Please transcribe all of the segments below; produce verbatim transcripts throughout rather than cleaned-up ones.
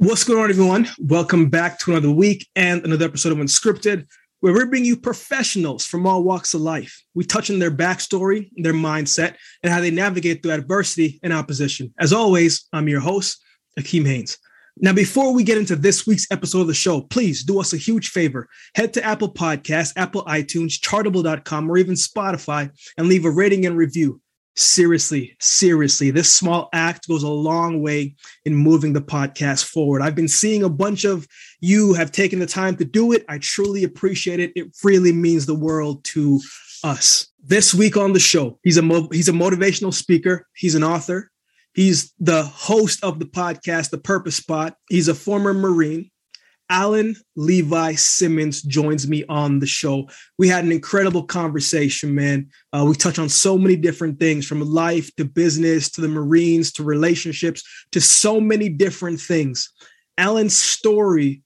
What's going on, everyone? Welcome back to another week and another episode of Unscripted, where we bring you professionals from all walks of life. We touch on their backstory, their mindset, and how they navigate through adversity and opposition. As always, I'm your host, Akeem Haynes. Now, before we get into this week's episode of the show, please do us a huge favor. Head to Apple Podcasts, Apple iTunes, Chartable dot com, or even Spotify, and leave a rating and review. Seriously, seriously, this small act goes a long way in moving the podcast forward. I've been seeing a bunch of you have taken the time to do it. I truly appreciate it. It really means the world to us. This week on the show, he's a mo- he's a motivational speaker. He's an author. He's the host of the podcast, The Purpose Spot. He's a former Marine. Alan Levi Simmons joins me on the show. We had an incredible conversation, man. Uh, we touch on so many different things, from life to business, to the Marines, to relationships, to so many different things. Alan's story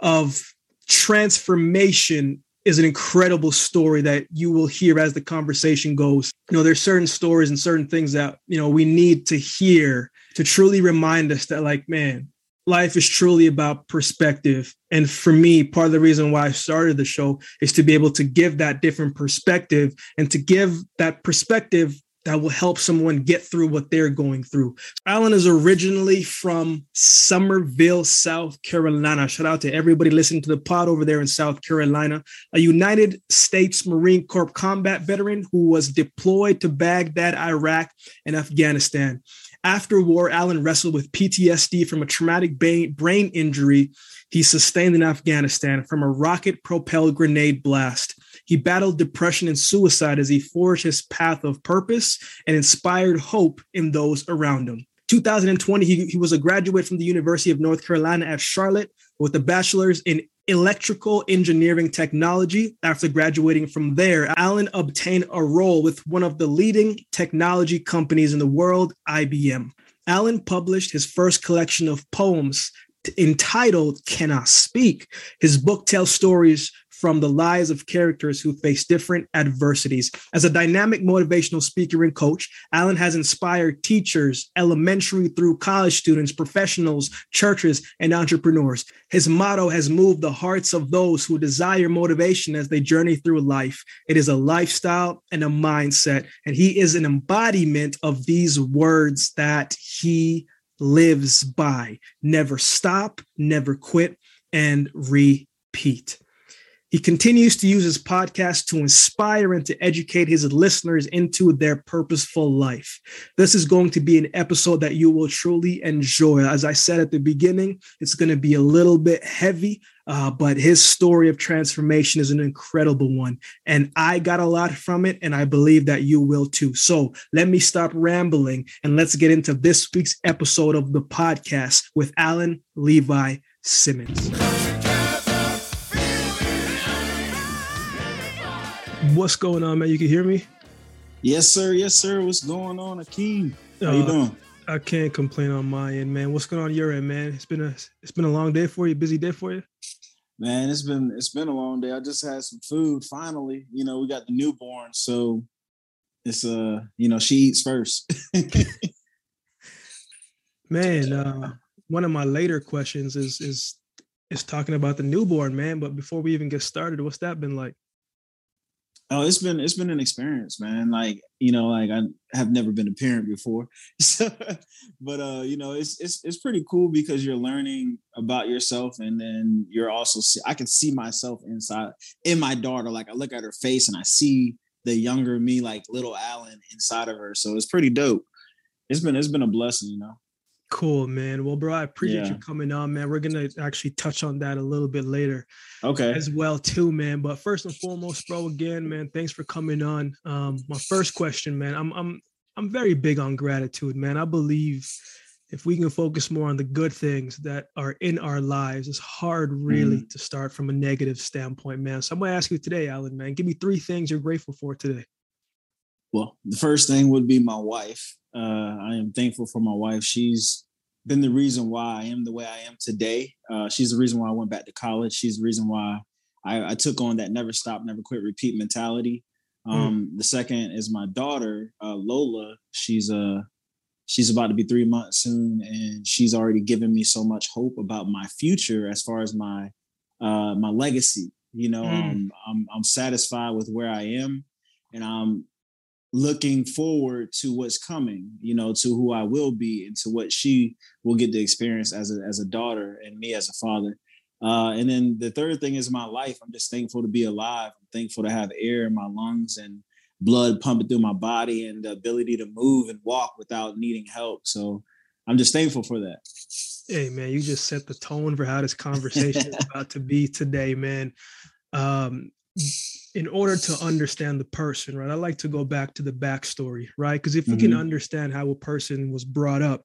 of transformation is an incredible story that you will hear as the conversation goes. You know, there's certain stories and certain things that, you know, we need to hear to truly remind us that, like, man, life is truly about perspective. And for me, part of the reason why I started the show is to be able to give that different perspective and to give that perspective that will help someone get through what they're going through. Alan is originally from Summerville, South Carolina. Shout out to everybody listening to the pod over there in South Carolina. A United States Marine Corps combat veteran who was deployed to Baghdad, Iraq, and Afghanistan. After war, Alan wrestled with P T S D from a traumatic brain injury he sustained in Afghanistan from a rocket-propelled grenade blast. He battled depression and suicide as he forged his path of purpose and inspired hope in those around him. two thousand twenty, he, he was a graduate from the University of North Carolina at Charlotte with a bachelor's in electrical engineering technology. After graduating from there, Alan obtained a role with one of the leading technology companies in the world, I B M. Alan published his first collection of poems t- entitled Can I Speak? His book tells stories from the lives of characters who face different adversities. As a dynamic motivational speaker and coach, Alan has inspired teachers, elementary through college students, professionals, churches, and entrepreneurs. His motto has moved the hearts of those who desire motivation as they journey through life. It is a lifestyle and a mindset, and he is an embodiment of these words that he lives by. Never stop, never quit, and repeat. He continues to use his podcast to inspire and to educate his listeners into their purposeful life. This is going to be an episode that you will truly enjoy. As I said at the beginning, it's going to be a little bit heavy, uh, but his story of transformation is an incredible one. And I got a lot from it, and I believe that you will too. So let me stop rambling, and let's get into this week's episode of the podcast with Alan Levi Simmons. What's going on, man? You can hear me? Yes, sir. Yes, sir. What's going on, Akeem? How uh, you doing? I can't complain on my end, man. What's going on your end, man? It's been a it's been a long day for you, busy day for you. Man, it's been it's been a long day. I just had some food finally. You know, we got the newborn, so it's uh, you know, she eats first. Man, uh, one of my later questions is is is talking about the newborn, man. But before we even get started, what's that been like? Oh, it's been it's been an experience, man. Like, you know, like I have never been a parent before, so, but uh, you know, it's it's it's pretty cool because you're learning about yourself, and then you're also see, I can see myself inside in my daughter. Like, I look at her face and I see the younger me, like little Alan inside of her. So it's pretty dope. It's been it's been a blessing, you know. Cool, man. Well, bro, I appreciate yeah. you coming on, man. We're going to actually touch on that a little bit later. Okay. As well, too, man. But first and foremost, bro, again, man, thanks for coming on. Um, my first question, man, I'm I'm I'm very big on gratitude, man. I believe if we can focus more on the good things that are in our lives, it's hard really mm. to start from a negative standpoint, man. So I'm going to ask you today, Alan, man, give me three things you're grateful for today. Well, the first thing would be my wife. Uh, I am thankful for my wife. She's been the reason why I am the way I am today. Uh, she's the reason why I went back to college. She's the reason why I, I took on that never stop, never quit, repeat mentality. Um, mm. The second is my daughter, uh, Lola. She's a she's about to be three months soon, and she's already given me so much hope about my future as far as my uh, my legacy. You know, mm. um, I'm I'm satisfied with where I am, and I'm looking forward to what's coming, you know, to who I will be and to what she will get to experience as a, as a daughter and me as a father. Uh, and then the third thing is my life. I'm just thankful to be alive. I'm thankful to have air in my lungs and blood pumping through my body and the ability to move and walk without needing help. So I'm just thankful for that. Hey, man, you just set the tone for how this conversation is about to be today, man. Um, in order to understand the person, right, I like to go back to the backstory, right? Because if we mm-hmm. can understand how a person was brought up,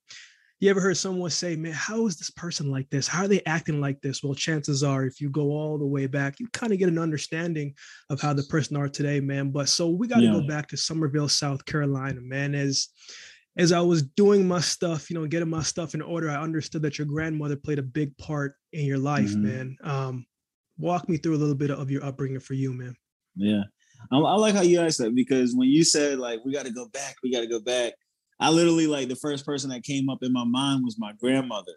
you ever heard someone say, man, how is this person like this? How are they acting like this? Well, chances are, if you go all the way back, you kind of get an understanding of how the person are today, man. But so we got to yeah. go back to Summerville, South Carolina, man. As as I was doing my stuff, you know, getting my stuff in order, I understood that your grandmother played a big part in your life, mm-hmm. man. Um, walk me through a little bit of your upbringing for you, man. Yeah. I, I like how you asked that, because when you said, like, we got to go back, we got to go back. I literally, like, the first person that came up in my mind was my grandmother.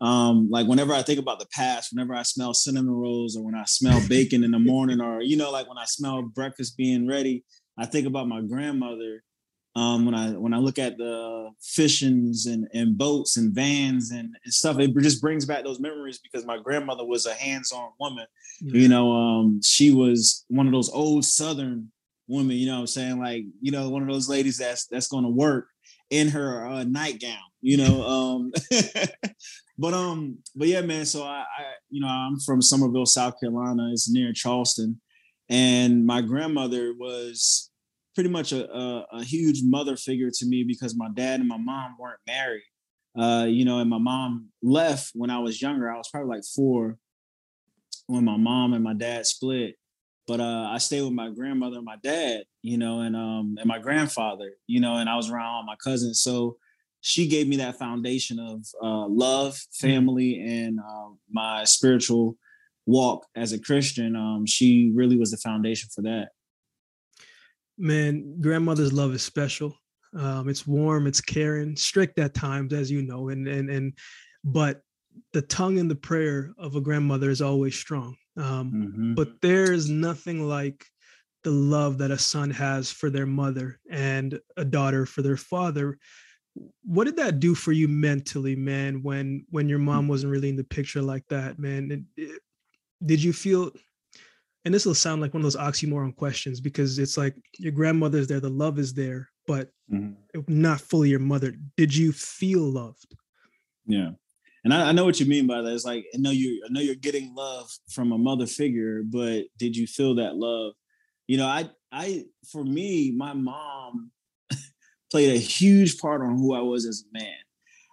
Um, like, whenever I think about the past, whenever I smell cinnamon rolls, or when I smell bacon in the morning, or, you know, like when I smell breakfast being ready, I think about my grandmother. Um, when I when I look at the fishings and, and boats and vans and, and stuff, it just brings back those memories, because my grandmother was a hands-on woman. Yeah. You know, um, she was one of those old Southern women, you know what I'm saying? Like, you know, one of those ladies that's that's going to work in her uh, nightgown, you know. Um, but um, but yeah, man. So I, I, you know, I'm from Summerville, South Carolina. It's near Charleston, and my grandmother was pretty much a, a, a huge mother figure to me, because my dad and my mom weren't married, uh, you know. And my mom left when I was younger. I was probably like four when my mom and my dad split. But uh, I stayed with my grandmother and my dad, you know, and um, and my grandfather, you know, and I was around all my cousins. So she gave me that foundation of uh, love, family, and uh, my spiritual walk as a Christian. Um, she really was the foundation for that. Man, grandmother's love is special. Um, it's warm, it's caring, strict at times, as you know, and and and but the tongue and the prayer of a grandmother is always strong. Um, mm-hmm. But there is nothing like the love that a son has for their mother and a daughter for their father. What did that do for you mentally, man, when when your mom wasn't really in the picture like that, man? It, it, did you feel, and this will sound like one of those oxymoron questions, because it's like your grandmother's there, the love is there, but mm-hmm. not fully your mother. Did you feel loved? Yeah. And I, I know what you mean by that. It's like, I know you, I know you're getting love from a mother figure, but did you feel that love? You know, I, I, for me, my mom played a huge part on who I was as a man,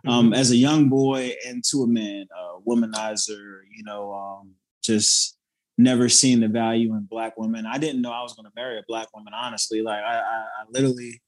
um, mm-hmm. as a young boy and to a man, a womanizer, you know, um, just never seen the value in Black women. I didn't know I was going to marry a Black woman, honestly. Like I, I, I literally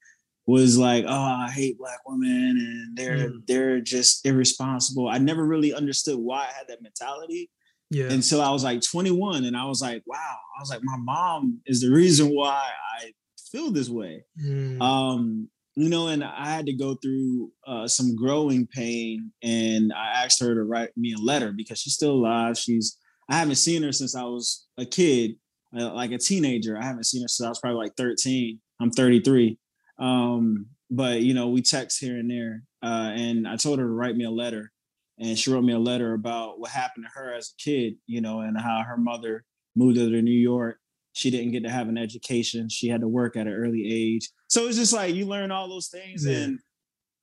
was like, oh, I hate Black women, and they're mm. they're just irresponsible. I never really understood why I had that mentality yeah. until I was like twenty-one, and I was like, wow. I was like, my mom is the reason why I feel this way. Mm. Um, you know, and I had to go through uh, some growing pain, and I asked her to write me a letter, because she's still alive. She's I haven't seen her since I was a kid, uh, like a teenager. I haven't seen her since I was probably like thirteen. I'm thirty-three. Um, but, you know, we text here and there, uh, and I told her to write me a letter, and she wrote me a letter about what happened to her as a kid, you know, and how her mother moved her to New York. She didn't get to have an education. She had to work at an early age. So it's just like, you learn all those things. Yeah. And,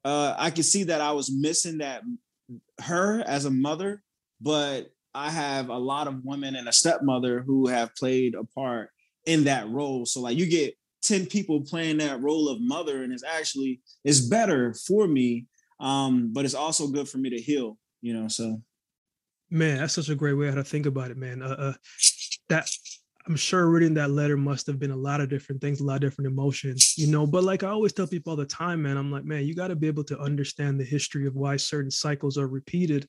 uh, I could see that I was missing that her as a mother, but I have a lot of women and a stepmother who have played a part in that role. So like you get ten people playing that role of mother, and it's actually, it's better for me, um, but it's also good for me to heal, you know, so. Man, that's such a great way how to think about it, man. Uh, uh, that I'm sure reading that letter must have been a lot of different things, a lot of different emotions, you know, but like I always tell people all the time, man, I'm like, man, you got to be able to understand the history of why certain cycles are repeated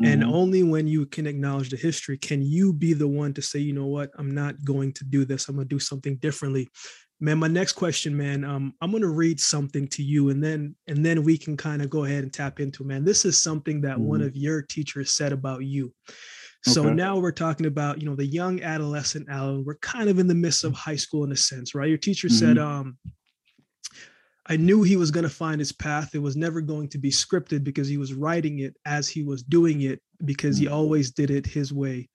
Mm-hmm. And only when you can acknowledge the history can you be the one to say, you know what, I'm not going to do this. I'm going to do something differently. Man, my next question, man, um, I'm going to read something to you and then and then we can kind of go ahead and tap into, man, this is something that mm-hmm. one of your teachers said about you. So okay. now we're talking about, you know, the young adolescent, Alan, we're kind of in the midst of high school in a sense, right? Your teacher mm-hmm. said, um, I knew he was going to find his path. It was never going to be scripted because he was writing it as he was doing it because mm-hmm. he always did it his way.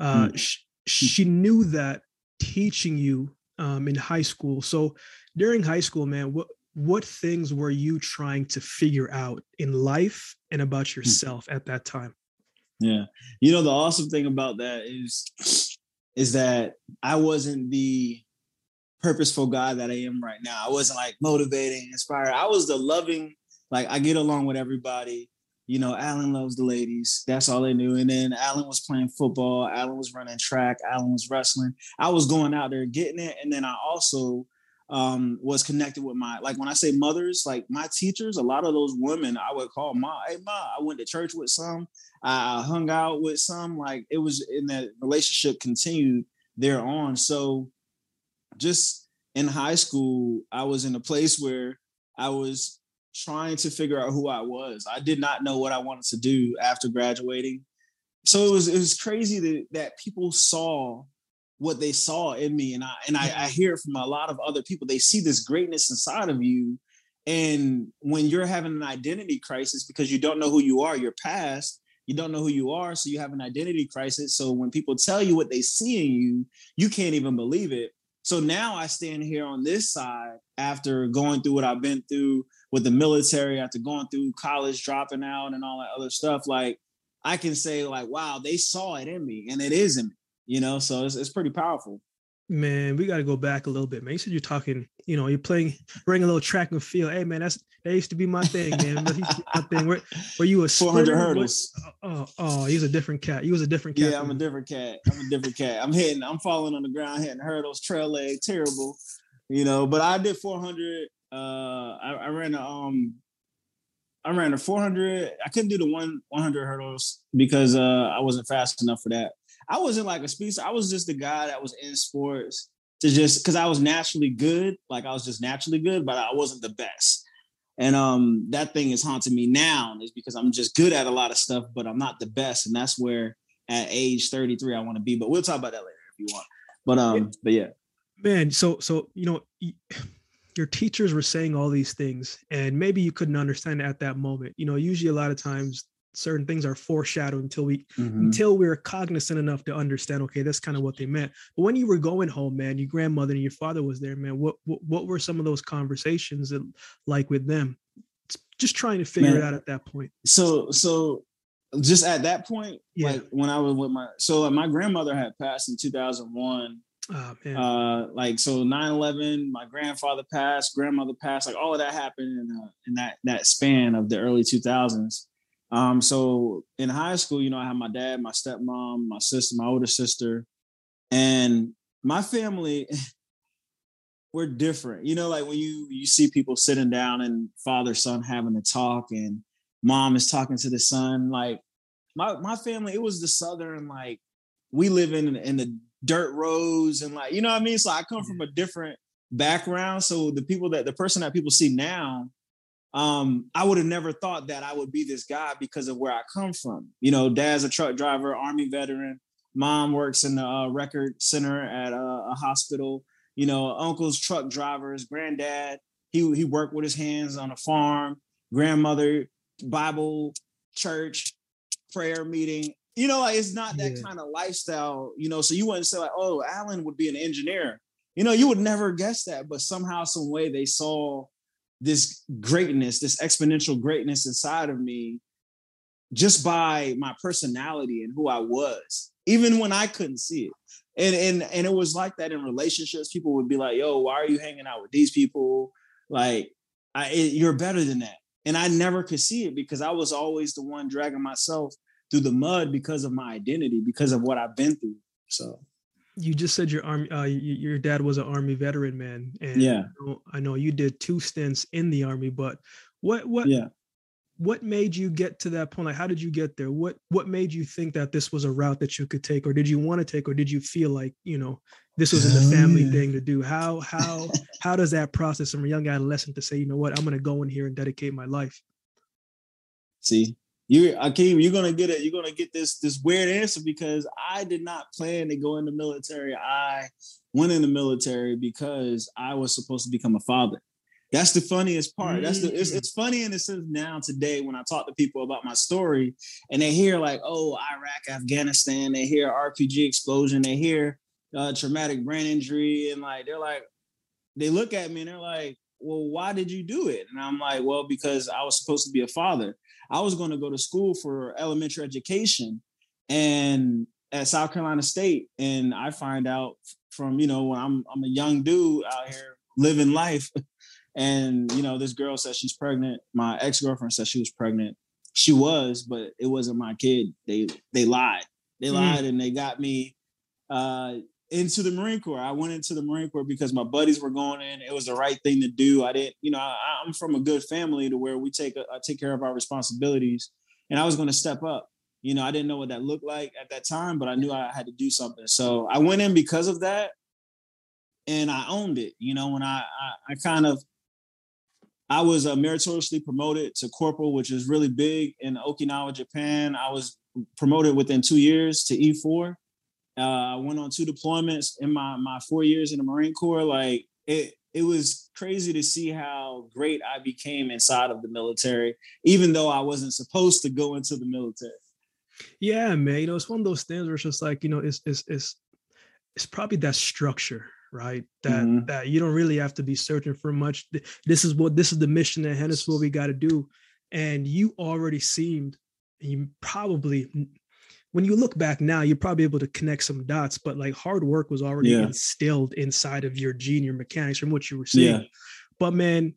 Uh, mm-hmm. sh- she knew that teaching you um, in high school. So during high school, man, what, what things were you trying to figure out in life and about yourself mm-hmm. at that time? Yeah. You know, the awesome thing about that is, is that I wasn't the purposeful guy that I am right now. I wasn't like motivating, inspired. I was the loving, like I get along with everybody. You know, Alan loves the ladies. That's all they knew. And then Alan was playing football. Alan was running track. Alan was wrestling. I was going out there getting it. And then I also um, was connected with my, like when I say mothers, like my teachers, a lot of those women I would call Ma. Hey, Ma, I went to church with some. I hung out with some, like it was in that relationship continued thereon. So just in high school, I was in a place where I was trying to figure out who I was. I did not know what I wanted to do after graduating. So it was it was crazy that, that people saw what they saw in me. And I and I, I hear from a lot of other people, they see this greatness inside of you. And when you're having an identity crisis because you don't know who you are, your past, you don't know who you are, so you have an identity crisis. So when people tell you what they see in you, you can't even believe it. So now I stand here on this side after going through what I've been through with the military, after going through college, dropping out and all that other stuff. Like I can say like, wow, they saw it in me and it is in me, you know, so it's, it's pretty powerful. Man, we got to go back a little bit, man. You said you're talking, you know, you're playing, running a little track and field. Hey, man, that's that used to be my thing, man. That used to be my thing. Were, were you a four hundred hurdles? Oh, oh, oh, he was a different cat. He was a different cat. Yeah, I'm a different cat. I'm a different cat. I'm hitting, I'm falling on the ground, hitting hurdles, trail leg, terrible, you know. But I did four hundred. Uh, I, I ran a, um, I ran a four hundred. I couldn't do the one 100 hurdles because uh, I wasn't fast enough for that. I wasn't like a speedster. I was just the guy that was in sports to just because I was naturally good. Like I was just naturally good, but I wasn't the best. And um, that thing is haunting me now is because I'm just good at a lot of stuff, but I'm not the best. And that's where at age thirty-three I want to be. But we'll talk about that later if you want. But um, yeah. but yeah, man. So so you know, your teachers were saying all these things, and maybe you couldn't understand at that moment. You know, usually a lot of times certain things are foreshadowed until we mm-hmm. until we're cognizant enough to understand, okay, that's kind of what they meant. But when you were going home, man, your grandmother and your father was there, man, what what, what were some of those conversations that, like with them? Just trying to figure man, it out at that point. So so just at that point, yeah. like when I was with my, so my grandmother had passed in two thousand one. Oh, man. Uh, like, so nine eleven, my grandfather passed, grandmother passed, like all of that happened in, uh, in that, that span of the early two thousands. Um, so in high school, you know, I had my dad, my stepmom, my sister, my older sister, and my family, we're different. You know, like when you, you see people sitting down and father, son having a talk and mom is talking to the son, like my, my family, it was the Southern, like we live in, in the dirt roads and like, you know what I mean? So I come from a different background. So the people that, the person that people see now, Um, I would have never thought that I would be this guy because of where I come from. You know, dad's a truck driver, Army veteran. Mom works in the uh, record center at a, a hospital. You know, uncle's truck drivers. Granddad, he he worked with his hands on a farm. Grandmother, Bible, church, prayer meeting. You know, like it's not that yeah. kind of lifestyle. You know, so you wouldn't say like, oh, Alan would be an engineer. You know, you would never guess that, but somehow, some way, they saw this greatness, this exponential greatness inside of me just by my personality and who I was, even when I couldn't see it. And, and, and it was like that in relationships. People would be like, yo, why are you hanging out with these people? Like, I, it, you're better than that. And I never could see it because I was always the one dragging myself through the mud because of my identity, because of what I've been through. So you just said your army, uh, your dad was an Army veteran, man. And yeah. I know, I know you did two stints in the Army, but what, what, yeah. what made you get to that point? Like, how did you get there? What what made you think that this was a route that you could take, or did you want to take, or did you feel like, you know, this was oh, a family yeah. thing to do? How how how does that process from a young adolescent to say, you know what, I'm going to go in here and dedicate my life? See, you, Akeem, you're gonna get it. You're gonna get this this weird answer, because I did not plan to go in the military. I went in the military because I was supposed to become a father. That's the funniest part. That's the it's, it's funny in a sense now today when I talk to people about my story and they hear like, oh, Iraq, Afghanistan, they hear R P G explosion, they hear uh, traumatic brain injury, and like they're like, they look at me and they're like, well, why did you do it? And I'm like, well, because I was supposed to be a father. I was going to go to school for elementary education and at South Carolina State, and I find out from, you know, when I'm I'm a young dude out here living life. And, you know, this girl says she's pregnant. My ex-girlfriend said she was pregnant. She was, but it wasn't my kid. They they lied. They lied mm. and they got me uh, into the Marine Corps. I went into the Marine Corps because my buddies were going in. It was the right thing to do. I didn't, you know, I, I'm from a good family to where we take a, I take care of our responsibilities. And I was going to step up. You know, I didn't know what that looked like at that time, but I knew I had to do something. So I went in because of that. And I owned it. You know, when I I, I kind of, I was uh, meritoriously promoted to corporal, which is really big in Okinawa, Japan. I was promoted within two years to E four. Uh, I went on two deployments in my my four years in the Marine Corps. Like it, it was crazy to see how great I became inside of the military, even though I wasn't supposed to go into the military. Yeah, man. You know, it's one of those things where it's just like, you know, it's it's it's it's probably that structure. Right. That mm-hmm. that you don't really have to be searching for much. This is what this is the mission at hand. This is what we got to do. And you already seemed, you probably, when you look back now, you're probably able to connect some dots, but like hard work was already yeah. instilled inside of your gene, your mechanics from what you were seeing. Yeah. But man,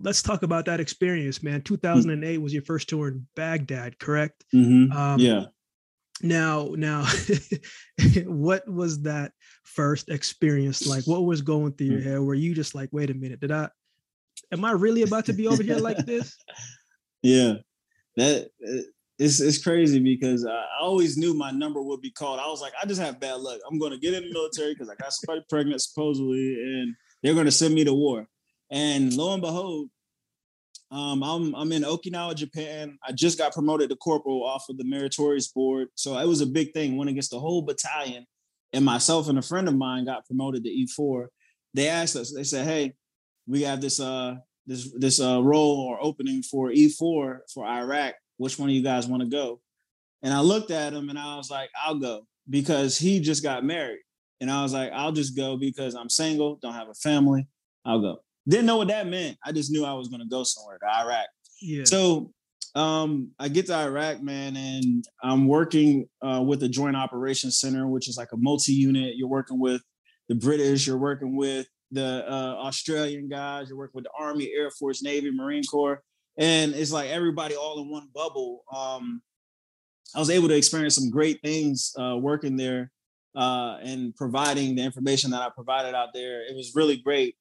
let's talk about that experience, man. two thousand eight mm-hmm. was your first tour in Baghdad, correct? Mm-hmm. Um, yeah. Now, now, what was that first experience like? What was going through your head? Were you just like, wait a minute, did I, am I really about to be over here like this? Yeah, that it's, it's crazy because I always knew my number would be called. I was like, I just have bad luck. I'm going to get in the military because I got somebody pregnant supposedly, and they're going to send me to war. And lo and behold, Um, I'm I'm in Okinawa, Japan. I just got promoted to corporal off of the meritorious board. So it was a big thing. Went against the whole battalion, and myself and a friend of mine got promoted to E four. They asked us, they said, hey, we have this uh this this uh role or opening for E four for Iraq. Which one of you guys want to go? And I looked at him and I was like, I'll go, because he just got married. And I was like, I'll just go because I'm single, don't have a family. I'll go. Didn't know what that meant. I just knew I was going to go somewhere, to Iraq. Yeah. So um, I get to Iraq, man, and I'm working uh, with the Joint Operations Center, which is like a multi-unit. You're working with the British. You're working with the uh, Australian guys. You're working with the Army, Air Force, Navy, Marine Corps. And it's like everybody all in one bubble. Um, I was able to experience some great things uh, working there uh, and providing the information that I provided out there. It was really great.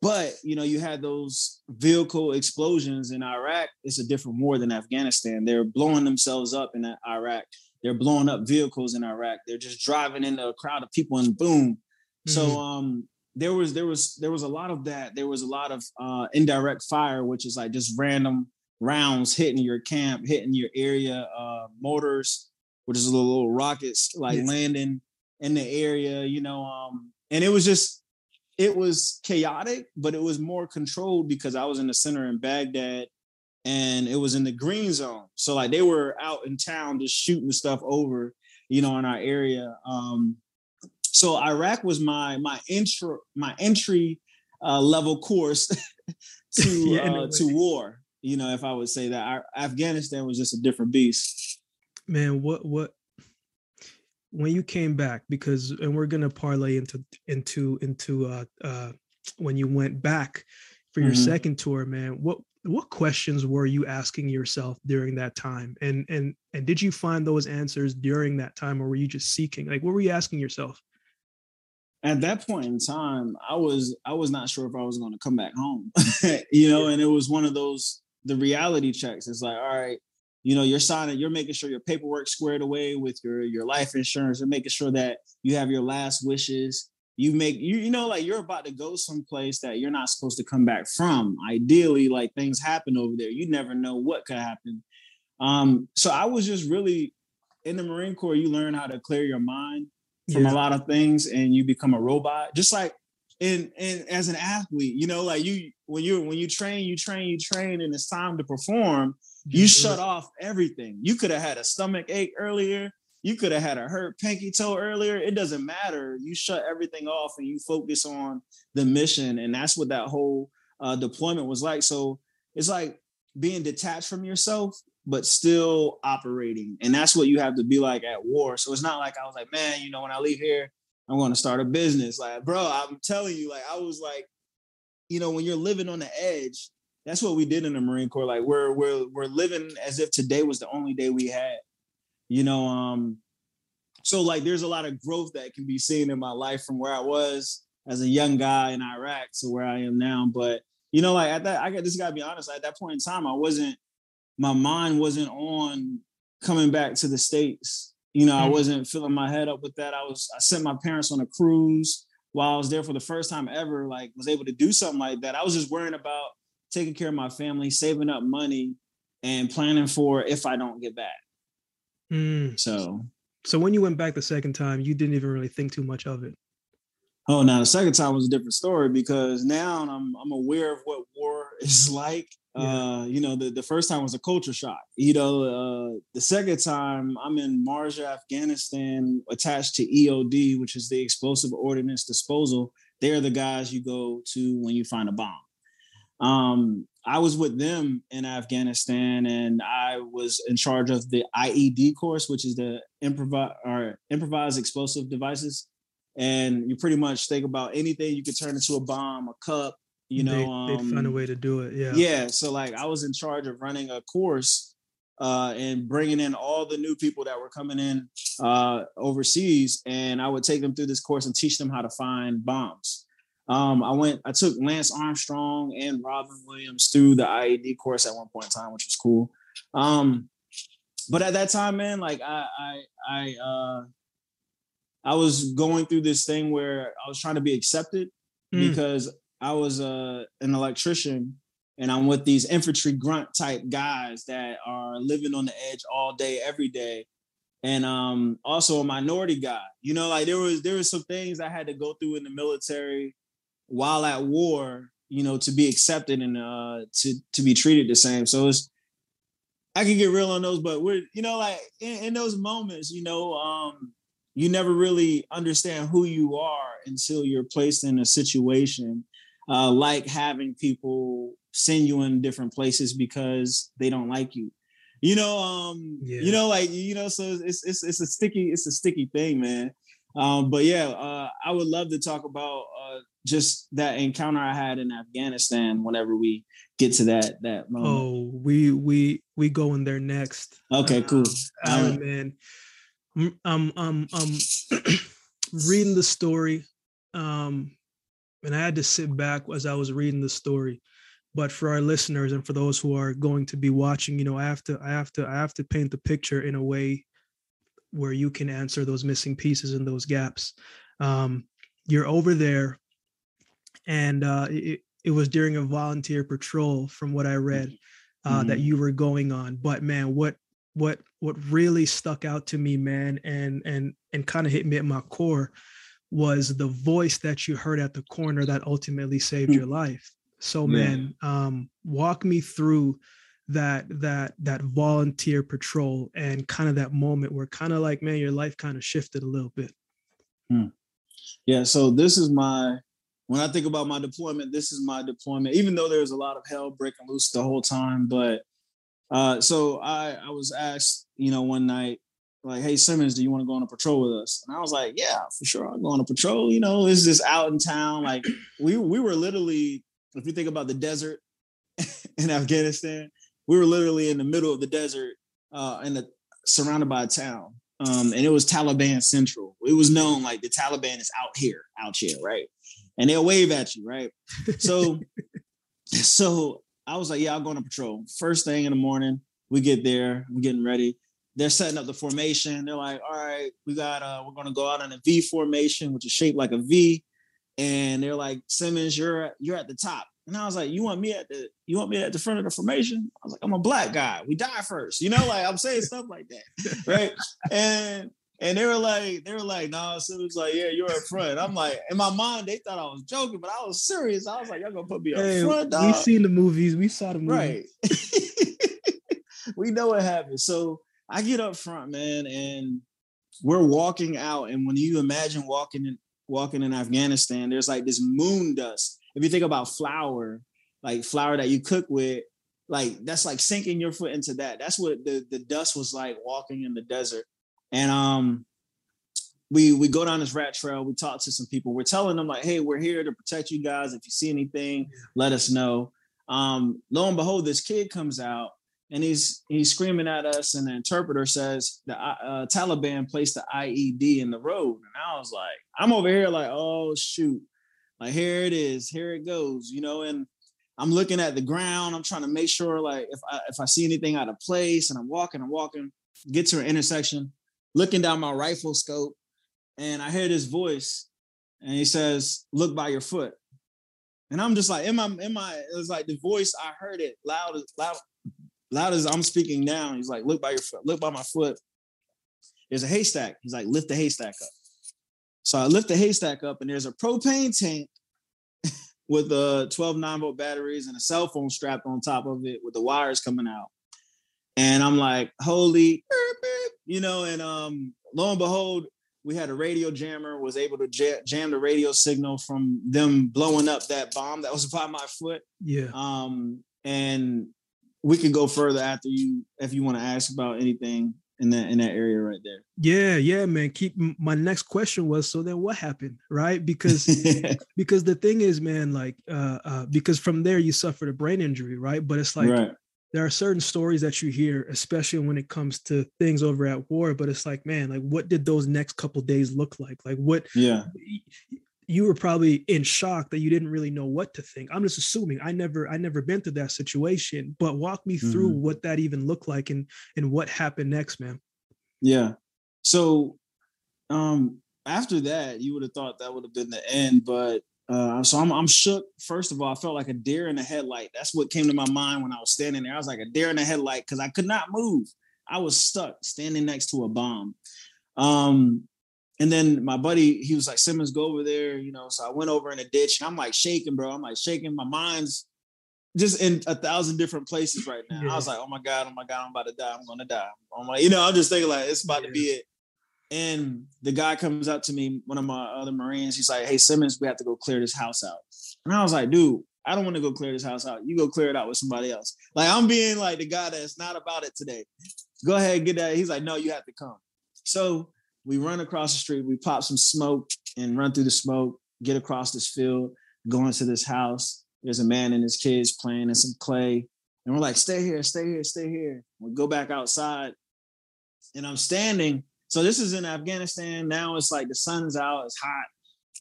But, you know, you had those vehicle explosions in Iraq. It's a different war than Afghanistan. They're blowing themselves up in Iraq. They're blowing up vehicles in Iraq. They're just driving into a crowd of people and boom. Mm-hmm. So um, there was there was there was a lot of that. There was a lot of uh, indirect fire, which is like just random rounds hitting your camp, hitting your area, uh, mortars, which is little, little rockets like yes. landing in the area, you know, um, and it was just. It was chaotic, but it was more controlled because I was in the center in Baghdad and it was in the green zone. So like they were out in town just shooting stuff over, you know, in our area. Um, so Iraq was my my intro, my entry uh, level course to yeah, no uh, to war. You know, if I would say that our, Afghanistan was just a different beast. Man, what what? When you came back, because and we're going to parlay into into into uh, uh, when you went back for your mm-hmm. second tour, man, what what questions were you asking yourself during that time? And and and did you find those answers during that time, or were you just seeking? Like, what were you asking yourself? At that point in time, I was I was not sure if I was going to come back home, you know, and it was one of those the reality checks. It's like, all right, you know, you're signing, you're making sure your paperwork squared away with your, your life insurance. You're making sure that you have your last wishes. You make, you, you know, like you're about to go someplace that you're not supposed to come back from. Ideally, like things happen over there. You never know what could happen. Um, so I was just really in the Marine Corps, you learn how to clear your mind from yeah. a lot of things, and you become a robot. Just like in, in as an athlete, you know, like you, when you when you train, you train, you train, and it's time to perform. You shut off everything. You could have had a stomach ache earlier. You could have had a hurt pinky toe earlier. It doesn't matter. You shut everything off and you focus on the mission. And that's what that whole uh, deployment was like. So it's like being detached from yourself, but still operating. And that's what you have to be like at war. So it's not like I was like, man, you know, when I leave here, I'm going to start a business. Like, bro, I'm telling you, like, I was like, you know, when you're living on the edge, that's what we did in the Marine Corps. Like we're we're we're living as if today was the only day we had, you know. Um, so like there's a lot of growth that can be seen in my life from where I was as a young guy in Iraq to where I am now. But you know, like at that, I got this gotta be honest. At that point in time, I wasn't. My mind wasn't on coming back to the States. You know, mm-hmm. I wasn't filling my head up with that. I was. I sent my parents on a cruise while I was there for the first time ever. Like was able to do something like that. I was just worrying about taking care of my family, saving up money, and planning for if I don't get back. Mm. So, so when you went back the second time, you didn't even really think too much of it. Oh, now the second time was a different story because now I'm I'm aware of what war is like. Yeah. Uh, you know, the, the first time was a culture shock. You know, uh, the second time I'm in Marja, Afghanistan, attached to E O D, which is the Explosive Ordnance Disposal. They're the guys you go to when you find a bomb. Um, I was with them in Afghanistan, and I was in charge of the I E D course, which is the improv or improvised explosive devices. And you pretty much think about anything you could turn into a bomb, a cup, you know. They, um, they'd find a way to do it. Yeah. Yeah. So like I was in charge of running a course uh, and bringing in all the new people that were coming in uh, overseas. And I would take them through this course and teach them how to find bombs. Um, I went, I took Lance Armstrong and Robin Williams through the I E D course at one point in time, which was cool. Um, but at that time, man, like I, I, I, uh, I was going through this thing where I was trying to be accepted mm. because I was, uh, an electrician, and I'm with these infantry grunt type guys that are living on the edge all day, every day. And um, also a minority guy, you know, like there was, there was some things I had to go through in the military while at war, you know, to be accepted and uh, to to be treated the same. So it's, I can get real on those, but we're, you know, like in, in those moments, you know, um, you never really understand who you are until you're placed in a situation uh, like having people send you in different places because they don't like you, you know, um, yeah. you know, like, you know, so it's, it's, it's a sticky, it's a sticky thing, man. Um, but yeah, uh, I would love to talk about, uh, just that encounter I had in Afghanistan whenever we get to that, that moment. Oh, we, we, we go in there next. Okay, cool. Um, All right, man. I'm, I'm, I'm, I'm reading the story. Um, and I had to sit back as I was reading the story. But for our listeners and for those who are going to be watching, you know, I have to, I have to, I have to paint the picture in a way where you can answer those missing pieces and those gaps. Um, you're over there, and uh, it, it was during a volunteer patrol, from what I read, uh, mm-hmm. that you were going on. But man, what, what, what really stuck out to me, man, and and and kind of hit me at my core, was the voice that you heard at the corner that ultimately saved mm-hmm. your life. So, man, um, walk me through that that that volunteer patrol and kind of that moment where kind of like, man, your life kind of shifted a little bit. Hmm. Yeah. So this is my, when I think about my deployment, this is my deployment, even though there was a lot of hell breaking loose the whole time. But uh, so I, I was asked, you know, one night, like, hey, Simmons, do you want to go on a patrol with us? And I was like, yeah, for sure. I'll go on a patrol. You know, it's just out in town. Like we we were literally, if you think about the desert in Afghanistan, we were literally in the middle of the desert uh, and the, surrounded by a town. Um, and it was Taliban Central. It was known like the Taliban is out here, out here, right? And they'll wave at you, right? So so I was like, yeah, I'll go on a patrol. First thing in the morning, we get there, I'm getting ready. They're setting up the formation. They're like, all right, we got, uh, we're going to go out on a V formation, which is shaped like a V. And they're like, Simmons, you're, you're at the top. And I was like, you want me at the, you want me at the front of the formation? I was like, I'm a black guy. We die first. You know, like I'm saying stuff like that. Right. And, and they were like, they were like, no, nah. Simmons like, yeah, you're up front. I'm like, in my mind, they thought I was joking, but I was serious. I was like, y'all gonna put me up hey, front, dog. We've seen the movies. We saw the movies. Right. We know what happened. So I get up front, man, and we're walking out. And when you imagine walking in, walking in Afghanistan, there's like this moon dust. If you think about flour, like flour that you cook with, like that's like sinking your foot into that. That's what the, the dust was like walking in the desert. And um, we we go down this rat trail. We talk to some people. We're telling them like, hey, we're here to protect you guys. If you see anything, let us know. Um, lo and behold, this kid comes out. And he's he's screaming at us, and the interpreter says the uh, Taliban placed the I E D in the road. And I was like, I'm over here like, oh, shoot. Like, here it is. Here it goes, you know, and I'm looking at the ground. I'm trying to make sure, like, if I, if I see anything out of place, and I'm walking, I'm walking, get to an intersection, looking down my rifle scope, and I hear this voice, and he says, look by your foot. And I'm just like, am I, am I, it was like the voice, I heard it loud, loud. Loud as I'm speaking now, he's like, look by your foot, look by my foot. There's a haystack. He's like, lift the haystack up. So I lift the haystack up, and there's a propane tank with uh, twelve nine volt batteries and a cell phone strapped on top of it with the wires coming out. And I'm like, holy, you know, and um, lo and behold, we had a radio jammer, was able to jam, jam the radio signal from them blowing up that bomb that was by my foot. Yeah. Um, and we could go further after you if you want to ask about anything in that in that area right there. Yeah, yeah, man. Keep my next question was, so then what happened, right? Because because the thing is, man, like uh, uh, because from there you suffered a brain injury, right? But it's like right. There are certain stories that you hear, especially when it comes to things over at war. But it's like, man, like what did those next couple of days look like? Like what? Yeah. You were probably in shock that you didn't really know what to think. I'm just assuming I never, I never been through that situation, but walk me through mm-hmm. what that even looked like and, and what happened next, man. Yeah. So um, after that, you would have thought that would have been the end, but uh, so I'm, I'm shook. First of all, I felt like a deer in the headlight. That's what came to my mind when I was standing there. I was like a deer in the headlight because I could not move. I was stuck standing next to a bomb. Um, And then my buddy, he was like, Simmons, go over there, you know. So I went over in a ditch, and I'm like shaking, bro. I'm like shaking. My mind's just in a thousand different places right now. Yeah. I was like, oh my God, oh my God, I'm about to die. I'm gonna die. I'm like, you know, I'm just thinking like it's about yeah. to be it. And the guy comes up to me, one of my other Marines. He's like, hey Simmons, we have to go clear this house out. And I was like, dude, I don't want to go clear this house out. You go clear it out with somebody else. Like I'm being like the guy that's not about it today. Go ahead, get that. He's like, no, you have to come. So we run across the street, we pop some smoke and run through the smoke, get across this field, go into this house. There's a man and his kids playing in some clay. And we're like, stay here, stay here, stay here. We go back outside and I'm standing. So this is in Afghanistan. Now it's like the sun's out, it's hot.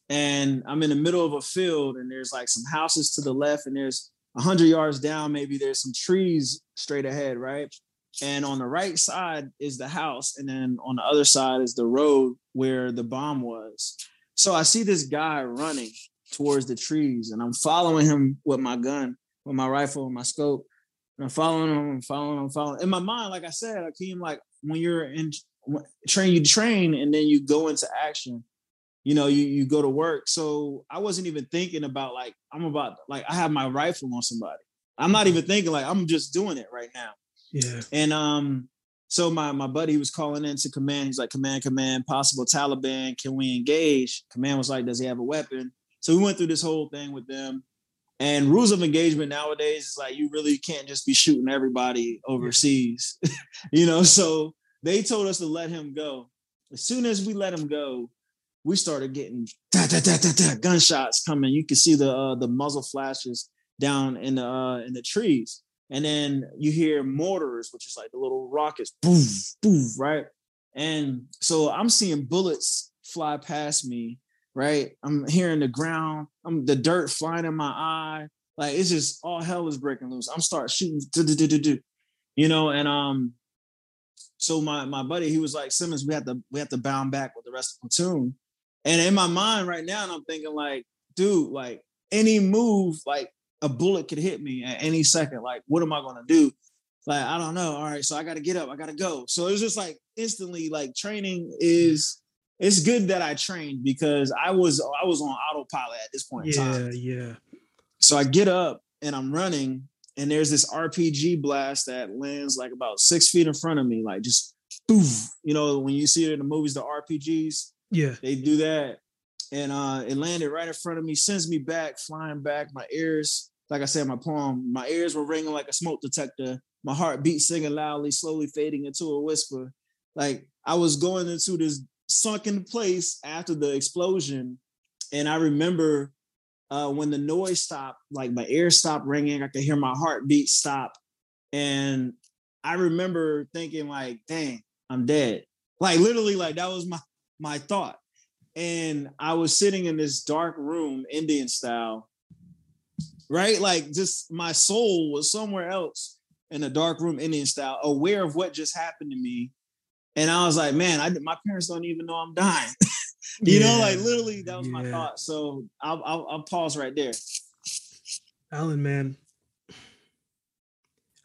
And I'm in the middle of a field and there's like some houses to the left and there's a hundred yards down, maybe there's some trees straight ahead, right? And on the right side is the house. And then on the other side is the road where the bomb was. So I see this guy running towards the trees and I'm following him with my gun, with my rifle, and my scope. And I'm following him and following him, following. In my mind, like I said, Akeem, like when you're in train, you train and then you go into action, you know, you, you go to work. So I wasn't even thinking about like, I'm about, like I have my rifle on somebody. I'm not even thinking like, I'm just doing it right now. Yeah. And um, so my, my buddy was calling in to command. He's like, command, command, possible Taliban. Can we engage? Command was like, does he have a weapon? So we went through this whole thing with them. And rules of engagement nowadays is like, you really can't just be shooting everybody overseas, yeah. you know? So they told us to let him go. As soon as we let him go, we started getting da, da, da, da, da, gunshots coming. You can see the uh, the muzzle flashes down in the uh, in the trees. And then you hear mortars, which is like the little rockets, boom, boom, right? And so I'm seeing bullets fly past me, right? I'm hearing the ground, I'm the dirt flying in my eye. Like, it's just all hell is breaking loose. I'm start shooting, do-do-do-do-do, you know. And um, so my my buddy, he was like, Simmons, we have to we have to bound back with the rest of the platoon. And in my mind right now, and I'm thinking like, dude, like any move, like a bullet could hit me at any second. Like, what am I gonna do? Like, I don't know. All right, so I got to get up. I got to go. So it was just like instantly, like training is. It's good that I trained because I was I was on autopilot at this point in yeah, time. Yeah, yeah. So I get up and I'm running, and there's this R P G blast that lands like about six feet in front of me, like just poof. You know, when you see it in the movies, the R P Gs. Yeah, they do that, and uh, it landed right in front of me, sends me back, flying back. My ears, like I said, my palm, my ears were ringing like a smoke detector. My heart beat singing loudly, slowly fading into a whisper. Like I was going into this sunk in place after the explosion. And I remember uh, when the noise stopped, like my ears stopped ringing, I could hear my heartbeat stop. And I remember thinking like, dang, I'm dead. Like literally, like that was my, my thought. And I was sitting in this dark room, Indian style, right? Like just my soul was somewhere else in a dark room, Indian style, aware of what just happened to me. And I was like, man, I, my parents don't even know I'm dying. you yeah, know, like literally that was yeah. my thought. So I'll, I'll, I'll pause right there. Alan, man,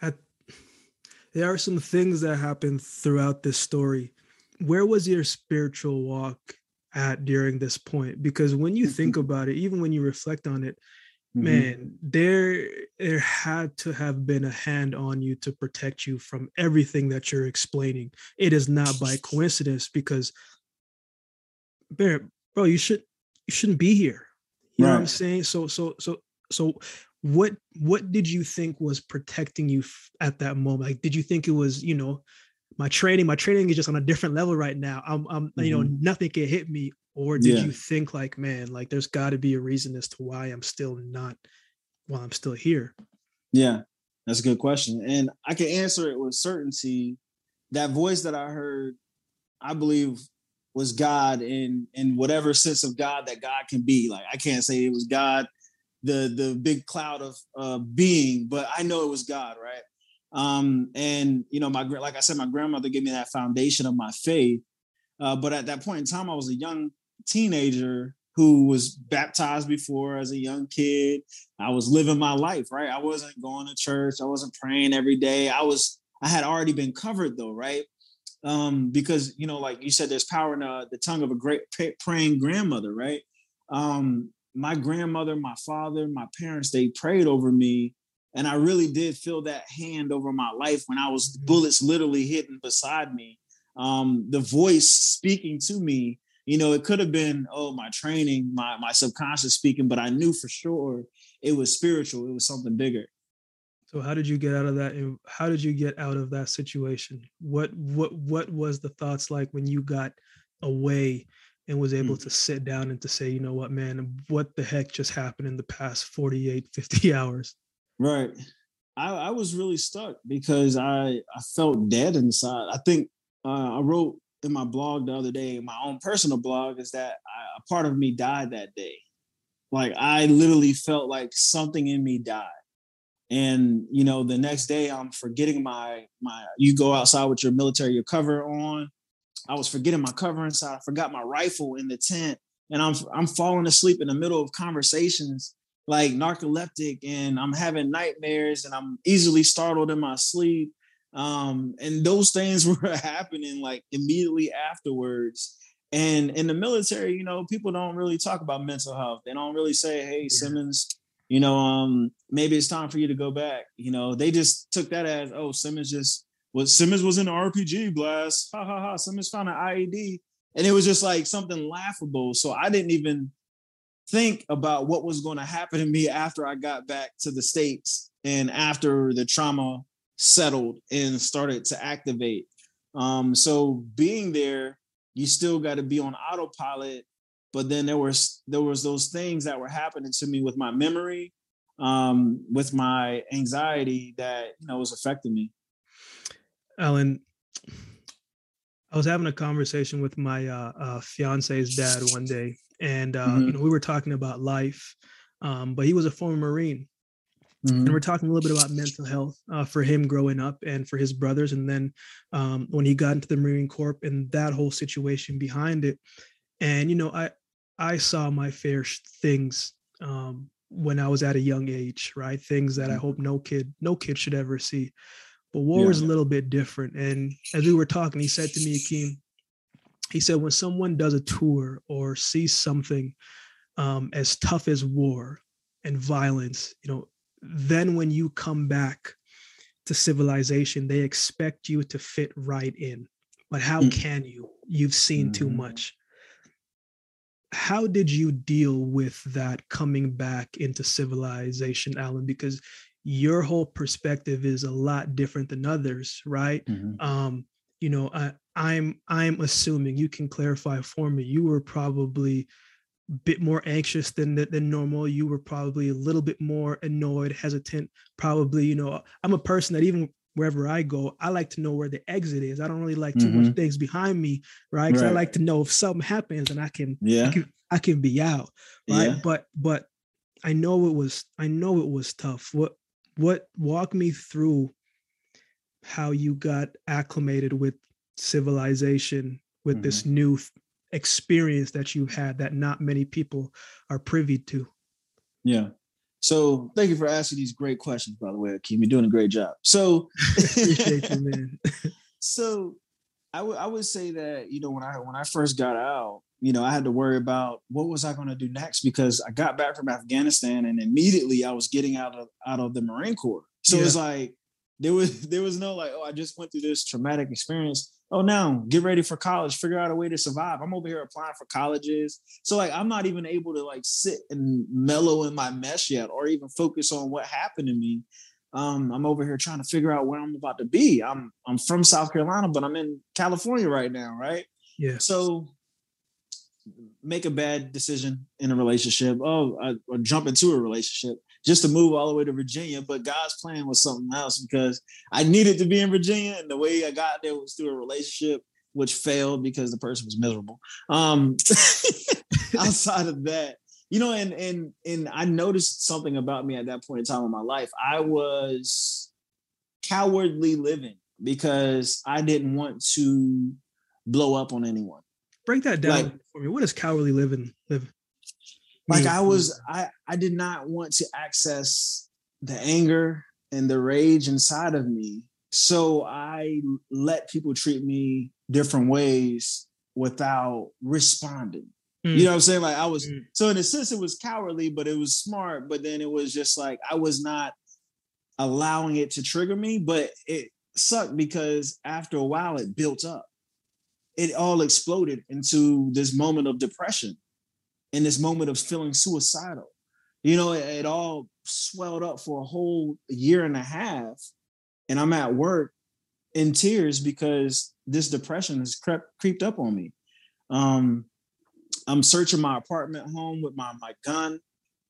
I, there are some things that happened throughout this story. Where was your spiritual walk at during this point? Because when you think about it, even when you reflect on it, mm-hmm. man, there, there had to have been a hand on you to protect you from everything that you're explaining. It is not by coincidence because, bro, you should, you shouldn't be here. You right. know what I'm saying? So, so, so, so what, what did you think was protecting you at that moment? Like, did you think it was, you know, my training, my training is just on a different level right now. I'm, I'm, mm-hmm. you know, nothing can hit me. Or did yeah. you think like, man, like there's got to be a reason as to why I'm still not, while I'm still here? Yeah, that's a good question. And I can answer it with certainty. That voice that I heard, I believe was God in, in whatever sense of God that God can be. Like, I can't say it was God, the, the big cloud of uh, being, but I know it was God, right? Um, and, you know, my like I said, my grandmother gave me that foundation of my faith. Uh, but at that point in time, I was a young teenager who was baptized before as a young kid. I was living my life, right? I wasn't going to church. I wasn't praying every day. I was, I had already been covered though, right? Um, because, you know, like you said, there's power in uh, the tongue of a great praying grandmother, right? Um, my grandmother, my father, my parents, they prayed over me. And I really did feel that hand over my life when I was bullets literally hitting beside me. Um, the voice speaking to me, you know, it could have been, oh, my training, my, my subconscious speaking, but I knew for sure it was spiritual. It was something bigger. So how did you get out of that? How did you get out of that situation? What, what, what was the thoughts like when you got away and was able mm-hmm. to sit down and to say, you know what, man, what the heck just happened in the past forty-eight, fifty hours? Right. I, I was really stuck because I, I felt dead inside. I think Uh, I wrote in my blog the other day, my own personal blog, is that I, a part of me died that day. Like I literally felt like something in me died. And, you know, the next day I'm forgetting my, my, you go outside with your military, your cover on. I was forgetting my cover inside. I forgot my rifle in the tent and I'm, I'm falling asleep in the middle of conversations like narcoleptic and I'm having nightmares and I'm easily startled in my sleep. Um, and those things were happening like immediately afterwards. And in the military, you know, people don't really talk about mental health. They don't really say, hey, Simmons, you know, um, maybe it's time for you to go back. You know, they just took that as, oh, Simmons just was, Simmons was in the R P G blast. Ha ha ha. Simmons found an I E D. And it was just like something laughable. So I didn't even think about what was going to happen to me after I got back to the States and after the trauma settled and started to activate. Um, so being there, you still got to be on autopilot. But then there was there was those things that were happening to me with my memory, um, with my anxiety that you know was affecting me. Alan, I was having a conversation with my uh, uh, fiance's dad one day, and uh, mm-hmm. you know we were talking about life, um, but he was a former Marine, Mm-hmm. And we're talking a little bit about mental health uh, for him growing up and for his brothers. And then um, when he got into the Marine Corps and that whole situation behind it. And, you know, I, I saw my fair things um, when I was at a young age, right? Things that I hope no kid, no kid should ever see. But war yeah. was a little bit different. And as we were talking, he said to me, Akeem, he said, when someone does a tour or sees something um, as tough as war and violence, you know, then when you come back to civilization, they expect you to fit right in. But how mm. can you? You've seen mm. too much. How did you deal with that coming back into civilization, Alan? Because your whole perspective is a lot different than others, right? Mm-hmm. Um, you know, I, I'm I'm assuming, you can clarify for me, you were probably a bit more anxious than than normal. You were probably a little bit more annoyed, hesitant, probably. You know, I'm a person that even wherever I go, I like to know where the exit is. I don't really like too mm-hmm. much things behind me, right? Because right. I like to know if something happens and I can, yeah. I can, I can be out, right? Yeah. But, but I know it was, I know it was tough. What, what, walk me through how you got acclimated with civilization, with mm-hmm. this new experience that you've had that not many people are privy to. Yeah. So thank you for asking these great questions, by the way, Akeem. You're doing a great job. So appreciate you, man. So I would I would say that, you know, when I when I first got out, you know, I had to worry about what was I going to do next, because I got back from Afghanistan and immediately I was getting out of out of the Marine Corps. So yeah. It's like there was there was no like, oh, I just went through this traumatic experience. Oh, now get ready for college, figure out a way to survive. I'm over here applying for colleges. So like, I'm not even able to like sit and mellow in my mesh yet, or even focus on what happened to me. Um, I'm over here trying to figure out where I'm about to be. I'm, I'm from South Carolina, but I'm in California right now. Right. Yeah. So make a bad decision in a relationship. Oh, I, or jump into a relationship just to move all the way to Virginia. But God's plan was something else, because I needed to be in Virginia. And the way I got there was through a relationship, which failed because the person was miserable. Um, outside of that, you know, and, and, and I noticed something about me at that point in time in my life. I was cowardly living because I didn't want to blow up on anyone. Break that down like, for me. What is cowardly living? Live? Like I was, I, I did not want to access the anger and the rage inside of me. So I let people treat me different ways without responding. Mm. You know what I'm saying? Like I was, mm. so in a sense it was cowardly, but it was smart. But then it was just like, I was not allowing it to trigger me, but it sucked because after a while it built up. It all exploded into this moment of depression. In this moment of feeling suicidal, you know, it, it all swelled up for a whole year and a half. And I'm at work in tears because this depression has crept, creeped up on me. Um, I'm searching my apartment home with my, my gun.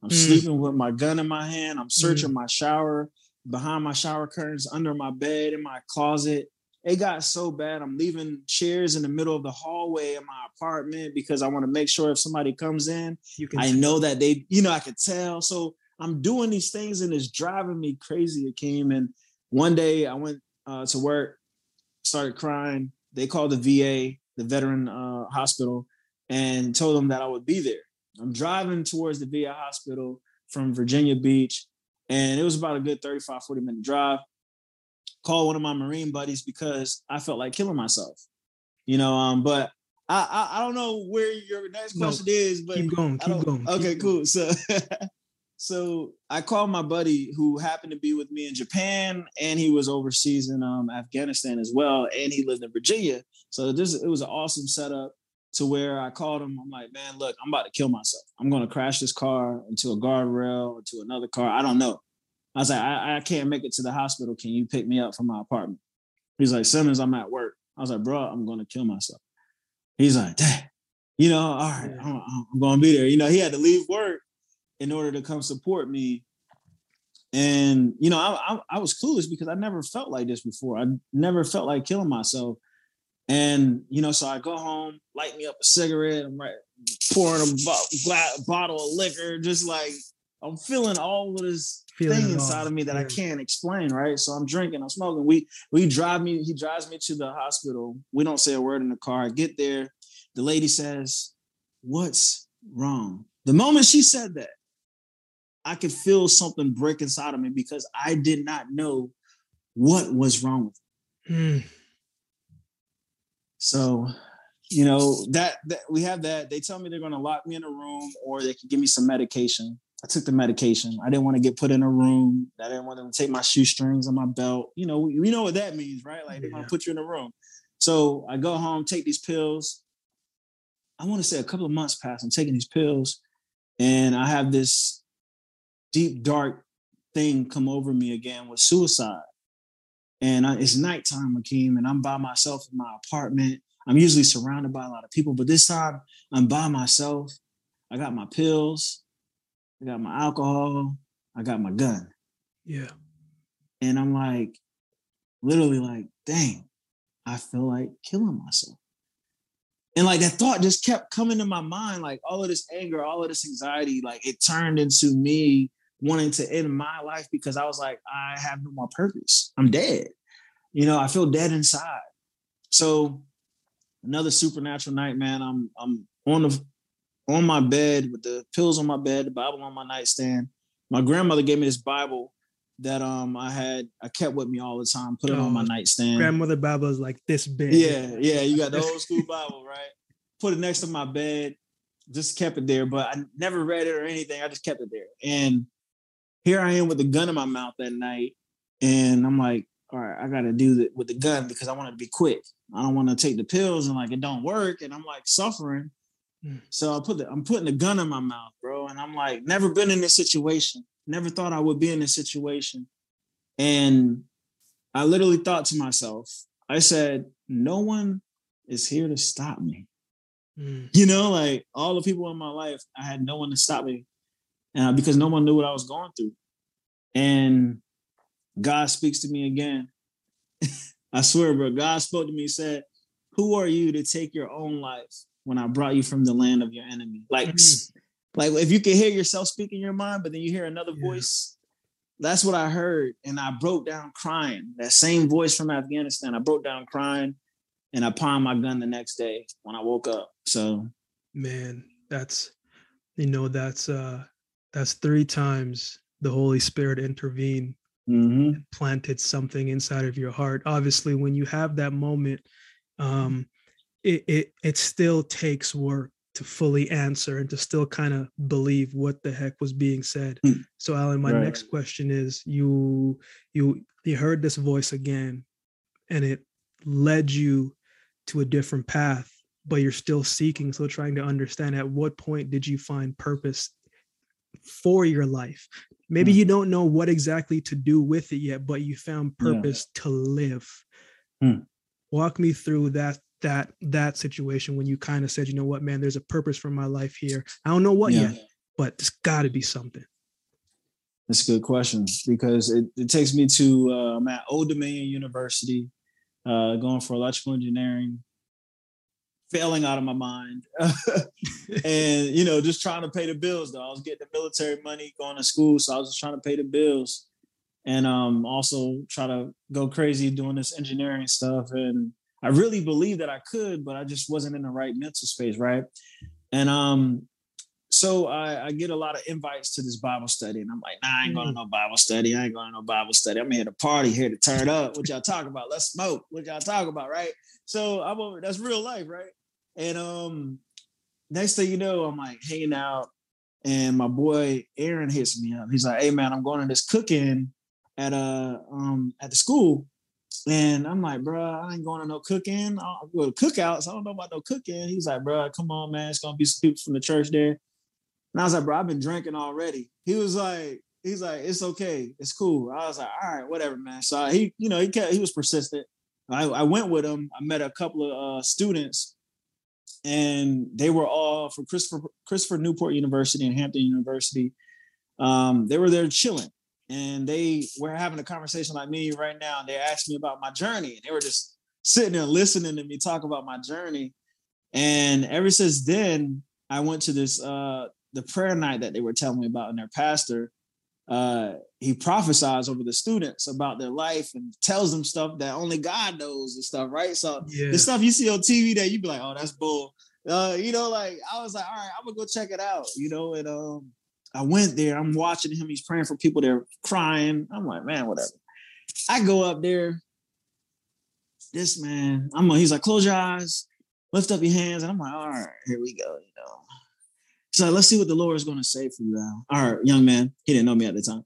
I'm mm. sleeping with my gun in my hand. I'm searching mm. my shower, behind my shower curtains, under my bed, in my closet. It got so bad. I'm leaving chairs in the middle of the hallway in my apartment because I want to make sure if somebody comes in, you can I know that they, you know, I could tell. So I'm doing these things and it's driving me crazy, Akeem. And one day I went uh, to work, started crying. They called the V A, the veteran uh, hospital, and told them that I would be there. I'm driving towards the V A hospital from Virginia Beach. And it was about a good thirty-five, forty minute drive. Call one of my Marine buddies because I felt like killing myself, you know. Um, but I, I, I don't know where your next question no, is. But keep going, keep going. Okay, keep cool. Going. So, so I called my buddy who happened to be with me in Japan, and he was overseas in um, Afghanistan as well, and he lived in Virginia. So this it was an awesome setup to where I called him. I'm like, man, look, I'm about to kill myself. I'm going to crash this car into a guardrail, into another car. I don't know. I was like, I, I can't make it to the hospital. Can you pick me up from my apartment? He's like, Simmons, I'm at work. I was like, bro, I'm going to kill myself. He's like, dang, you know, all right, I'm, I'm going to be there. You know, he had to leave work in order to come support me. And, you know, I, I, I was clueless because I never felt like this before. I never felt like killing myself. And, you know, so I go home, light me up a cigarette. I'm right, pouring a bo- bottle of liquor, just like I'm feeling all of this thing inside of me that yeah. I can't explain, right? So I'm drinking, I'm smoking. We we drive me, he drives me to the hospital. We don't say a word in the car. I get there. The lady says, "What's wrong?" The moment she said that, I could feel something break inside of me because I did not know what was wrong with me. Mm. So, you know, that, that we have that. They tell me they're going to lock me in a room or they can give me some medication. I took the medication. I didn't want to get put in a room. I didn't want them to take my shoestrings and my belt. You know, we, we know what that means, right? Like, yeah. They're going to put you in a room. So I go home, take these pills. I want to say a couple of months pass. I'm taking these pills and I have this deep, dark thing come over me again with suicide. And I, it's nighttime, Akeem, and I'm by myself in my apartment. I'm usually surrounded by a lot of people, but this time I'm by myself. I got my pills. I got my alcohol. I got my gun. Yeah. And I'm like, literally like, dang, I feel like killing myself. And like that thought just kept coming to my mind, like all of this anger, all of this anxiety, like it turned into me wanting to end my life because I was like, I have no more purpose. I'm dead. You know, I feel dead inside. So another supernatural night, man, I'm I'm on the on my bed with the pills on my bed, the Bible on my nightstand. My grandmother gave me this Bible that um I had, I kept with me all the time, put it oh, on my nightstand. Grandmother Bible is like this big. Yeah, yeah, you got the old school Bible, right? Put it next to my bed, just kept it there, but I never read it or anything. I just kept it there. And here I am with a gun in my mouth that night. And I'm like, all right, I got to do it with the gun because I want it to be quick. I don't want to take the pills and like, it don't work. And I'm like suffering. Mm. So I put the, I'm putting the gun in my mouth, bro. And I'm like, never been in this situation. Never thought I would be in this situation. And I literally thought to myself, I said, no one is here to stop me. Mm. You know, like all the people in my life, I had no one to stop me. Uh, because no one knew what I was going through. And God speaks to me again. I swear, bro, God spoke to me and said, who are you to take your own life when I brought you from the land of your enemy? Like, mm-hmm. like if you can hear yourself speak in your mind, but then you hear another yeah. voice, that's what I heard. And I broke down crying. That same voice from Afghanistan, I broke down crying and I pawned my gun the next day when I woke up. So, man, that's, you know, that's, uh, that's three times the Holy Spirit intervened mm-hmm. and planted something inside of your heart. Obviously, when you have that moment, um, it, it it still takes work to fully answer and to still kind of believe what the heck was being said. Mm. So, Alan, my right. next question is, you you you heard this voice again, and it led you to a different path, but you're still seeking, still trying to understand at what point did you find purpose for your life? Maybe mm. you don't know what exactly to do with it yet, but you found purpose yeah. to live. Mm. Walk me through that that that situation when you kind of said, you know what, man, there's a purpose for my life here. I don't know what yeah. yet, but there's got to be something. That's a good question because it, it takes me to uh, I'm at Old Dominion University, uh, going for electrical engineering. Failing out of my mind and, you know, just trying to pay the bills, though. I was getting the military money, going to school. So I was just trying to pay the bills and um, also try to go crazy doing this engineering stuff. And I really believed that I could, but I just wasn't in the right mental space. Right. And um, so I, I get a lot of invites to this Bible study and I'm like, nah, I ain't going to no Bible study. I ain't going to no Bible study. I'm here to party, here to turn up. What y'all talk about? Let's smoke. What y'all talk about? Right. So I'm over. That's real life. Right. And um, next thing you know, I'm like hanging out and my boy Aaron hits me up. He's like, hey, man, I'm going to this cooking at a um at the school. And I'm like, bro, I ain't going to no cooking. I'll go to cookouts. I don't know about no cooking. He's like, bro, come on, man. It's going to be some people from the church there. And I was like, bro, I've been drinking already. He was like, he's like, it's okay. It's cool. I was like, all right, whatever, man. So he, you know, he kept, he was persistent. I, I went with him. I met a couple of uh, students. And they were all from Christopher Christopher Newport University and Hampton University. Um, they were there chilling, and they were having a conversation like me right now. And they asked me about my journey, and they were just sitting there listening to me talk about my journey. And ever since then, I went to this uh, the prayer night that they were telling me about, and their pastor uh, he prophesies over the students about their life and tells them stuff that only God knows and stuff, right? So yeah. the stuff you see on T V that you be like, oh, that's bull. Uh, you know, like, I was like, all right, I'm gonna go check it out, you know? And um, I went there, I'm watching him, he's praying for people, they're crying. I'm like, man, whatever. I go up there, this man, I'm like, he's like, close your eyes, lift up your hands. And I'm like, all right, here we go, you know? So let's see what the Lord is gonna say for you now. All right, young man, he didn't know me at the time.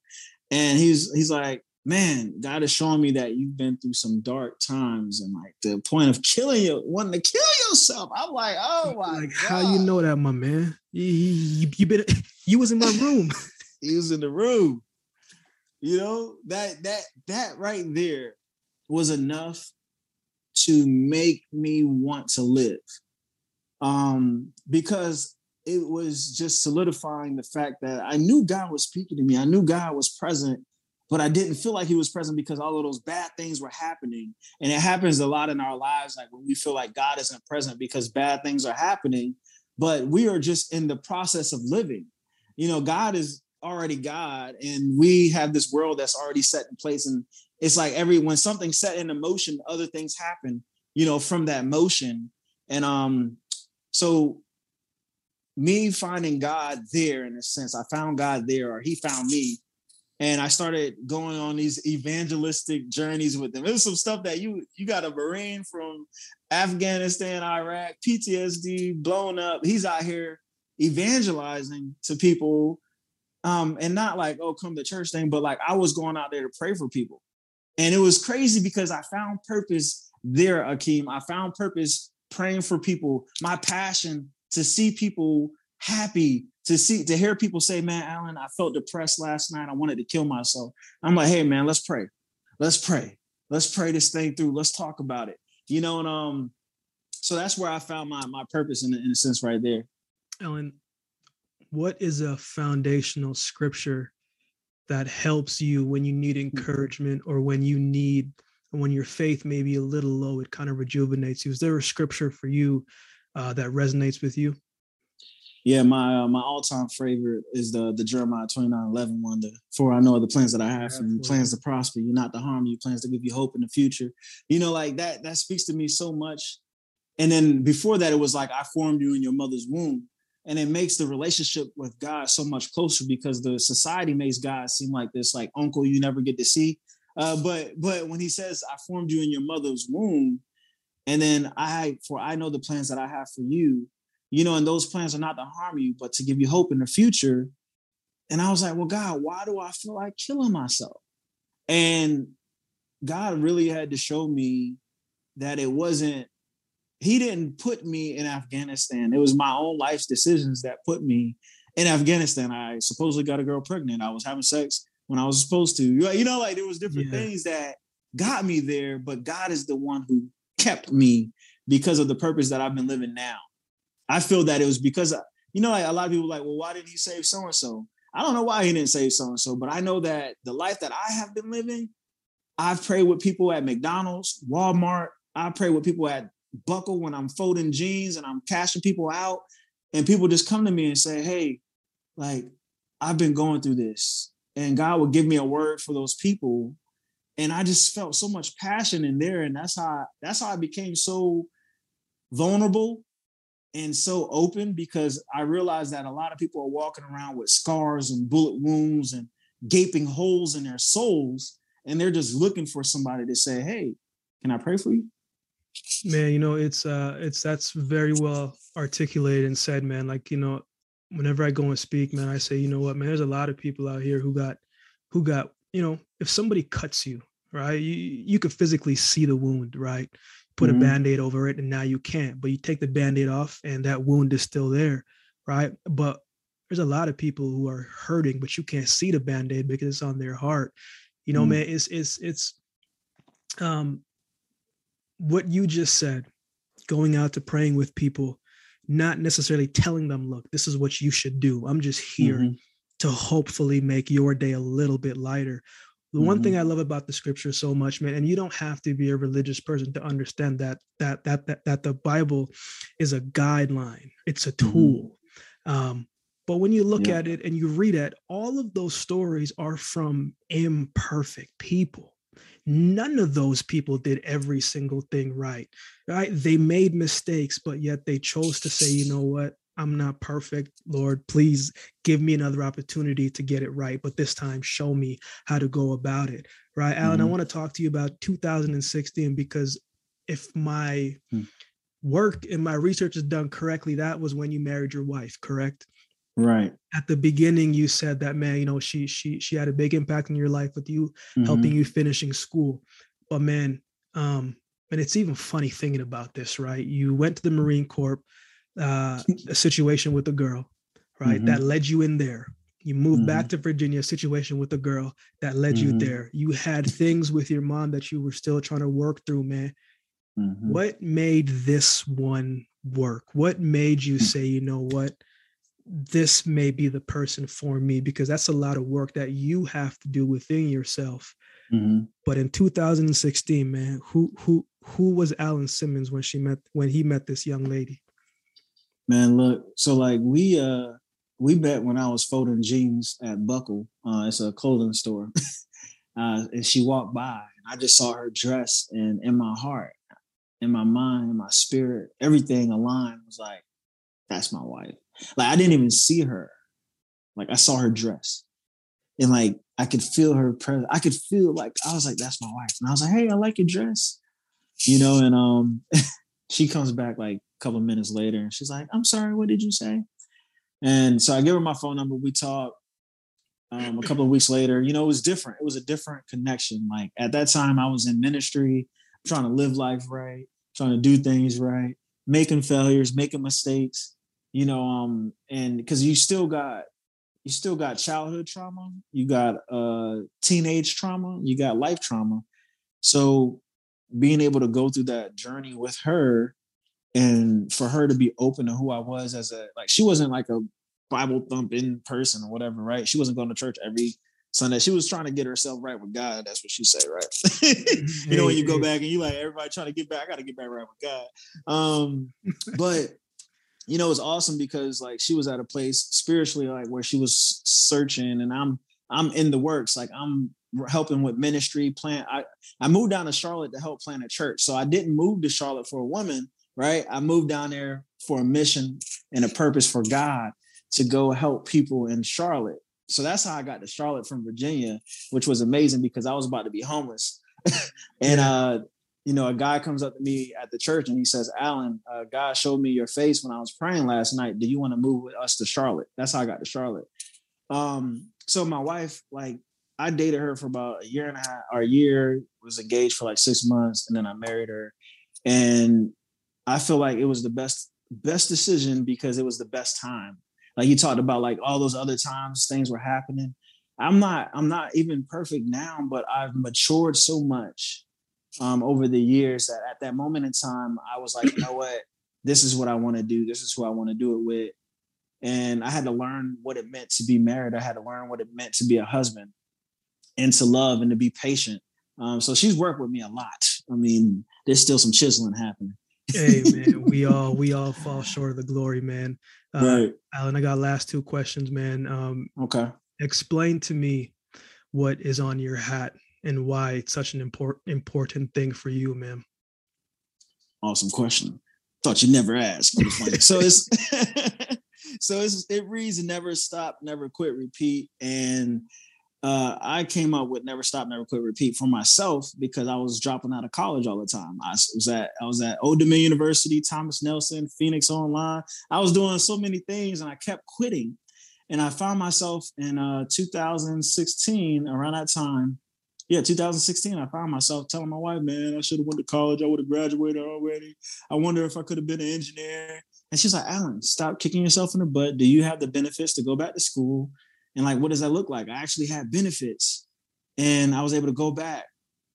And he's he's like, man, God is showing me that you've been through some dark times and like the point of killing you, wanting to kill yourself. I'm like, oh my like, God. How you know that, my man? You, you, you, been, you was in my room. He was in the room. You know, that that that right there was enough to make me want to live. Um, because it was just solidifying the fact that I knew God was speaking to me. I knew God was present, but I didn't feel like he was present because all of those bad things were happening. And it happens a lot in our lives, like when we feel like God isn't present because bad things are happening, but we are just in the process of living. You know, God is already God, and we have this world that's already set in place. And it's like every, when something's set in motion, other things happen, you know, from that motion. And um, so me finding God there, in a sense, I found God there, or he found me, and I started going on these evangelistic journeys with him. It was some stuff that you you got a Marine from Afghanistan, Iraq, P T S D, blown up. He's out here evangelizing to people, um, and not like, oh, come to church thing, but like I was going out there to pray for people. And it was crazy because I found purpose there, Akeem. I found purpose praying for people. My passion to see people happy, to see, to hear people say, man, Alan, I felt depressed last night. I wanted to kill myself. I'm like, hey, man, let's pray. Let's pray. Let's pray this thing through. Let's talk about it. You know, and um, so that's where I found my my purpose in, in a sense right there. Alan, what is a foundational scripture that helps you when you need encouragement or when you need, when your faith may be a little low, it kind of rejuvenates you? Is there a scripture for you Uh, that resonates with you? Yeah, my uh, my all-time favorite is the the Jeremiah twenty-nine eleven one. The, for I know the plans that I have for you, plans to prosper you, not to harm you, plans to give you hope in the future. You know, like that, that speaks to me so much. And then before that, it was like, I formed you in your mother's womb. And it makes the relationship with God so much closer because the society makes God seem like this, like uncle you never get to see. Uh, but but when he says, I formed you in your mother's womb, and then I, for I know the plans that I have for you, you know, and those plans are not to harm you, but to give you hope in the future. And I was like, well, God, why do I feel like killing myself? And God really had to show me that it wasn't, he didn't put me in Afghanistan. It was my own life's decisions that put me in Afghanistan. I supposedly got a girl pregnant. I was having sex when I was supposed to, you know, like there was different yeah. things that got me there, but God is the one who kept me because of the purpose that I've been living now. I feel that it was because, you know, like a lot of people are like, well, why didn't he save so-and-so? I don't know why he didn't save so-and-so, but I know that the life that I have been living, I've prayed with people at McDonald's, Walmart. I pray with people at Buckle when I'm folding jeans and I'm cashing people out. And people just come to me and say, hey, like, I've been going through this. And God will give me a word for those people. And I just felt so much passion in there. And that's how, I, that's how I became so vulnerable and so open, because I realized that a lot of people are walking around with scars and bullet wounds and gaping holes in their souls. And they're just looking for somebody to say, hey, can I pray for you? Man, you know, it's, uh, it's, that's very well articulated and said, man. Like, you know, whenever I go and speak, man, I say, you know what, man, there's a lot of people out here who got, who got, you know, if somebody cuts you, right, you, you could physically see the wound, right? Put mm-hmm. a Band-Aid over it and now you can't, but you take the Band-Aid off and that wound is still there, right? But there's a lot of people who are hurting, but you can't see the Band-Aid because it's on their heart. You know, mm-hmm. man, it's, it's, it's, um, what you just said, going out to praying with people, not necessarily telling them, look, this is what you should do. I'm just here. Mm-hmm. to hopefully make your day a little bit lighter. The mm-hmm. one thing I love about the scripture so much, man, and you don't have to be a religious person to understand that that that that, that the Bible is a guideline. It's a tool. Mm-hmm. Um, But when you look yeah. at it and you read it, all of those stories are from imperfect people. None of those people did every single thing right. right? They made mistakes, but yet they chose to say, you know what? I'm not perfect, Lord, please give me another opportunity to get it right. But this time, show me how to go about it. Right, Alan, mm-hmm. I want to talk to you about two thousand sixteen, because if my mm. work and my research is done correctly, that was when you married your wife, correct? Right. At the beginning, you said that, man, you know, she she she had a big impact on your life with you, mm-hmm. helping you finishing school. But man, um, and it's even funny thinking about this, right? You went to the Marine Corps, uh, a situation with a girl, right? Mm-hmm. That led you in there. You moved mm-hmm. back to Virginia, a situation with a girl that led mm-hmm. you there. You had things with your mom that you were still trying to work through, man. Mm-hmm. What made this one work? What made you say, you know what, this may be the person for me? Because that's a lot of work that you have to do within yourself. Mm-hmm. But in two thousand sixteen, man, who who who was Alan Simmons when she met when he met this young lady? Man, look, so like we uh we met when I was folding jeans at Buckle. Uh, it's a clothing store. uh, and she walked by, and I just saw her dress, and in my heart, in my mind, in my spirit, everything aligned. Was like, that's my wife. Like, I didn't even see her. Like, I saw her dress, and like, I could feel her presence. I could feel like, I was like, that's my wife. And I was like, hey, I like your dress, you know? And um, she comes back like a couple of minutes later, and she's like, I'm sorry, what did you say? And so I gave her my phone number. We talked um, a couple of weeks later. You know, it was different. It was a different connection. Like, at that time, I was in ministry, trying to live life right, trying to do things right, making failures, making mistakes. You know, um, and because you still got you still got childhood trauma, you got uh, teenage trauma, you got life trauma. So being able to go through that journey with her, and for her to be open to who I was as a, like, she wasn't like a Bible thumping person or whatever, right? She wasn't going to church every Sunday. She was trying to get herself right with God. That's what she said, right? You know, when you go back and you like, everybody trying to get back, I got to get back right with God. Um, but, you know, it's awesome because like, she was at a place spiritually, like where she was searching, and I'm, I'm in the works. Like, I'm helping with ministry, plant. I, I moved down to Charlotte to help plant a church. So I didn't move to Charlotte for a woman. Right. I moved down there for a mission and a purpose for God to go help people in Charlotte. So that's how I got to Charlotte from Virginia, which was amazing because I was about to be homeless. and, uh, you know, a guy comes up to me at the church and he says, Alan, uh, God showed me your face when I was praying last night. Do you want to move with us to Charlotte? That's how I got to Charlotte. Um, so my wife, like, I dated her for about a year and a half, or a year, was engaged for like six months. And then I married her. And I feel like it was the best, best decision because it was the best time. Like, you talked about, like, all those other times things were happening. I'm not, I'm not even perfect now, but I've matured so much um, over the years that at that moment in time, I was like, you know what, this is what I want to do. This is who I want to do it with. And I had to learn what it meant to be married. I had to learn what it meant to be a husband and to love and to be patient. Um, so she's worked with me a lot. I mean, there's still some chiseling happening. Hey, man, we all we all fall short of the glory, man. Uh, right. Alan, I got last two questions, man. Um, okay. Explain to me what is on your hat and why it's such an important important thing for you, man. Awesome question. Thought you'd never ask. so it's so it's, it reads never stop, never quit, repeat. And Uh, I came up with never stop, never quit, repeat for myself because I was dropping out of college all the time. I was at I was at Old Dominion University, Thomas Nelson, Phoenix Online. I was doing so many things and I kept quitting. And I found myself in uh, two thousand sixteen, around that time. Yeah, two thousand sixteen, I found myself telling my wife, man, I should have went to college. I would have graduated already. I wonder if I could have been an engineer. And she's like, Alan, stop kicking yourself in the butt. Do you have the benefits to go back to school? And like, what does that look like? I actually had benefits and I was able to go back.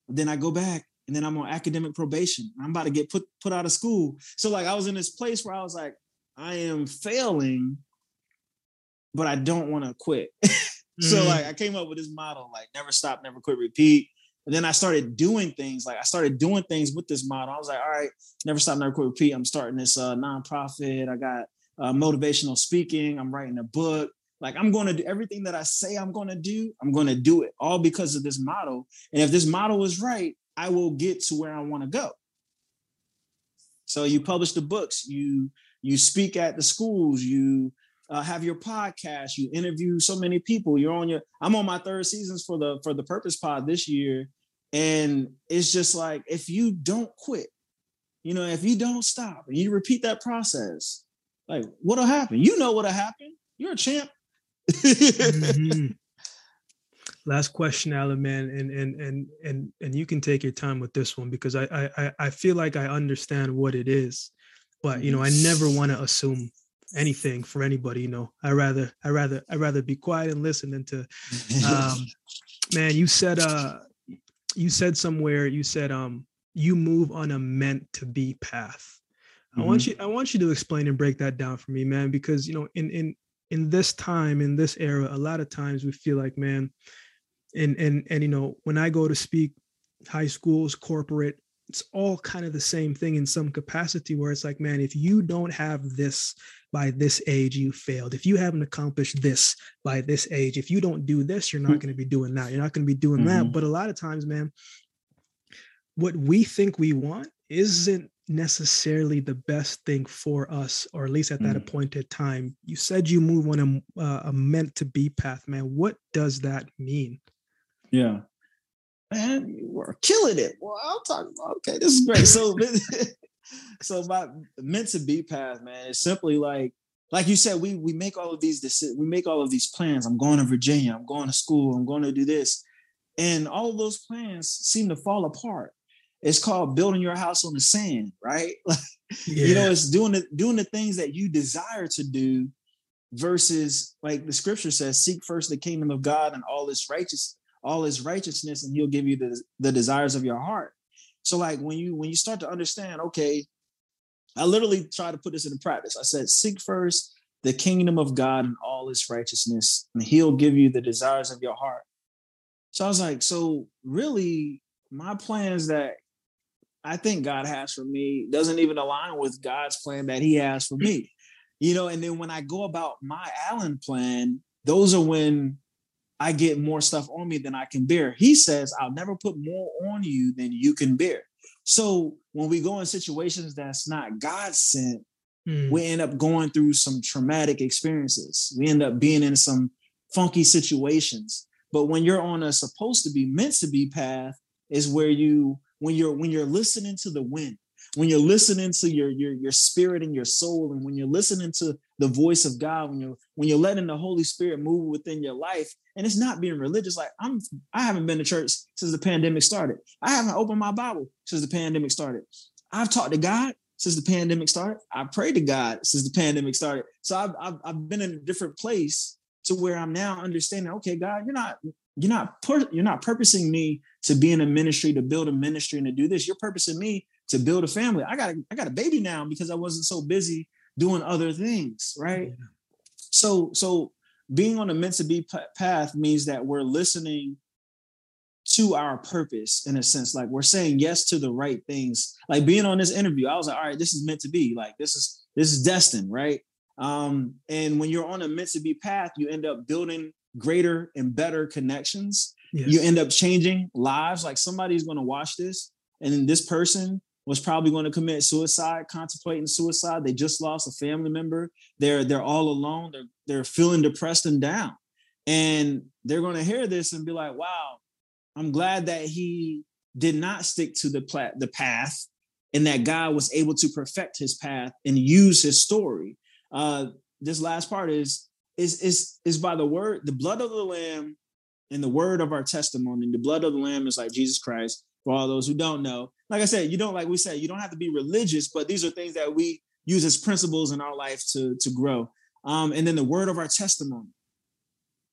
Then I go back and then I'm on academic probation. I'm about to get put, put out of school. So like, I was in this place where I was like, I am failing, but I don't want to quit. Mm-hmm. So like, I came up with this model, like never stop, never quit, repeat. And then I started doing things. Like I started doing things with this model. I was like, all right, never stop, never quit, repeat. I'm starting this uh, nonprofit. I got uh, motivational speaking. I'm writing a book. Like, I'm going to do everything that I say I'm going to do. I'm going to do it all because of this model. And if this model is right, I will get to where I want to go. So you publish the books, you you speak at the schools, you uh, have your podcast, you interview so many people. You're on your. I'm on my third seasons for the for the Purpose Pod this year, and it's just like, if you don't quit, you know, if you don't stop and you repeat that process, like, what'll happen? You know what'll happen. You're a champ. Mm-hmm. Last question, Alan, man, and and and and and you can take your time with this one, because I I I feel like I understand what it is, but you know, I never want to assume anything for anybody. You know, I rather I rather I rather be quiet and listen than to. Um, man, you said uh, you said somewhere you said um, you move on a meant to be path. Mm-hmm. I want you I want you to explain and break that down for me, man, because you know, in in in this time, in this era, a lot of times we feel like, man. And, and, and, you know, when I go to speak, high schools, corporate, it's all kind of the same thing in some capacity, where it's like, man, if you don't have this by this age, you failed. If you haven't accomplished this by this age, if you don't do this, you're not going to be doing that. You're not going to be doing mm-hmm. that. But a lot of times, man, what we think we want isn't necessarily the best thing for us, or at least at that mm-hmm. appointed time. You said you move on a, uh, a meant to be path, man. What does that mean? Yeah, man, you were killing it. Well, I'll talk about, okay, this is great. So, so my meant to be path, man, it's simply like, like you said, we we make all of these decisions, we make all of these plans. I'm going to Virginia, I'm going to school, I'm going to do this. And all of those plans seem to fall apart. It's called building your house on the sand, right? Like, yeah. You know, it's doing the, doing the things that you desire to do versus, like the scripture says, seek first the kingdom of God and all its righteousness. all his righteousness, and he'll give you the, the desires of your heart. So like when you, when you start to understand, okay, I literally try to put this into practice. I said, seek first the kingdom of God and all his righteousness, and he'll give you the desires of your heart. So I was like, so really my plans that I think God has for me doesn't even align with God's plan that he has for me, you know? And then when I go about my Allen plan, those are when I get more stuff on me than I can bear. He says, I'll never put more on you than you can bear. So when we go in situations that's not God sent, mm. we end up going through some traumatic experiences. We end up being in some funky situations. But when you're on a supposed to be, meant to be path, is where you, when you're, when you're listening to the wind, when you're listening to your, your, your spirit and your soul, and when you're listening to the voice of God, when you're, when you're letting the Holy Spirit move within your life, and it's not being religious. Like I'm, I haven't been to church since the pandemic started. I haven't opened my Bible since the pandemic started. I've talked to God since the pandemic started. I prayed to God since the pandemic started. So I've, I've, I've been in a different place to where I'm now understanding, okay, God, you're not, you're not, pur- you're not purposing me to be in a ministry, to build a ministry and to do this. You're purposing me to build a family. I got a, I got a baby now because I wasn't so busy doing other things, right? Yeah. So, so being on a meant to be path means that we're listening to our purpose in a sense, like we're saying yes to the right things. Like being on this interview, I was like, all right, this is meant to be. Like this is this is destined, right? Um, and when you're on a meant to be path, you end up building greater and better connections. Yes. You end up changing lives. Like somebody's going to watch this, and then this person was probably going to commit suicide, contemplating suicide. They just lost a family member. They're they're all alone. They're they're feeling depressed and down, and they're going to hear this and be like, "Wow, I'm glad that he did not stick to the plat the path, and that God was able to perfect his path and use his story." Uh, this last part is is is is by the word, the blood of the Lamb, and the word of our testimony. The blood of the Lamb is like Jesus Christ. For all those who don't know, like I said, you don't, like we said, you don't have to be religious, but these are things that we use as principles in our life to, to grow. Um, and then the word of our testimony.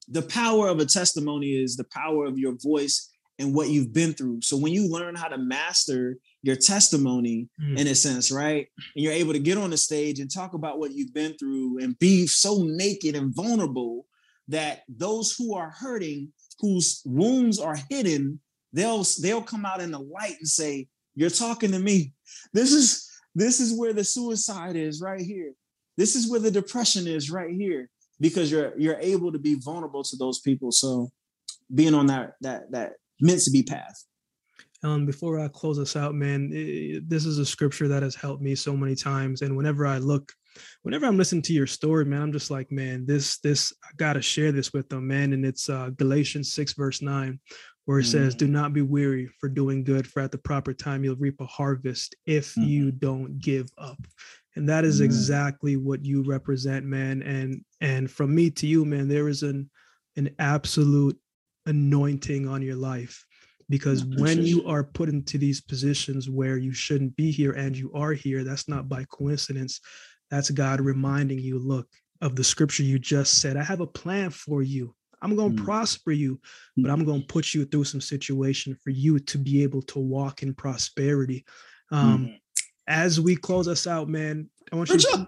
The power of a testimony is the power of your voice and what you've been through. So when you learn how to master your testimony, mm. in a sense, right? And you're able to get on the stage and talk about what you've been through and be so naked and vulnerable that those who are hurting, whose wounds are hidden, They'll they'll come out in the light and say, "You're talking to me. This is this is where the suicide is right here. This is where the depression is right here, because you're you're able to be vulnerable to those people. So being on that that that meant to be path. Alan, before I close us out, man, it, this is a scripture that has helped me so many times. And whenever I look, whenever I'm listening to your story, man, I'm just like, man, this, this, I got to share this with them, man. And it's uh, Galatians six, verse nine, where it mm. says, do not be weary for doing good, for at the proper time, you'll reap a harvest if mm. you don't give up. And that is mm. exactly what you represent, man. And, and from me to you, man, there is an, an absolute anointing on your life. Because when you are put into these positions where you shouldn't be here and you are here, that's not by coincidence. That's God reminding you, look, of the scripture you just said, I have a plan for you. I'm going to mm. prosper you, but I'm going to put you through some situation for you to be able to walk in prosperity. Um, mm. As we close us out, man, I want you to,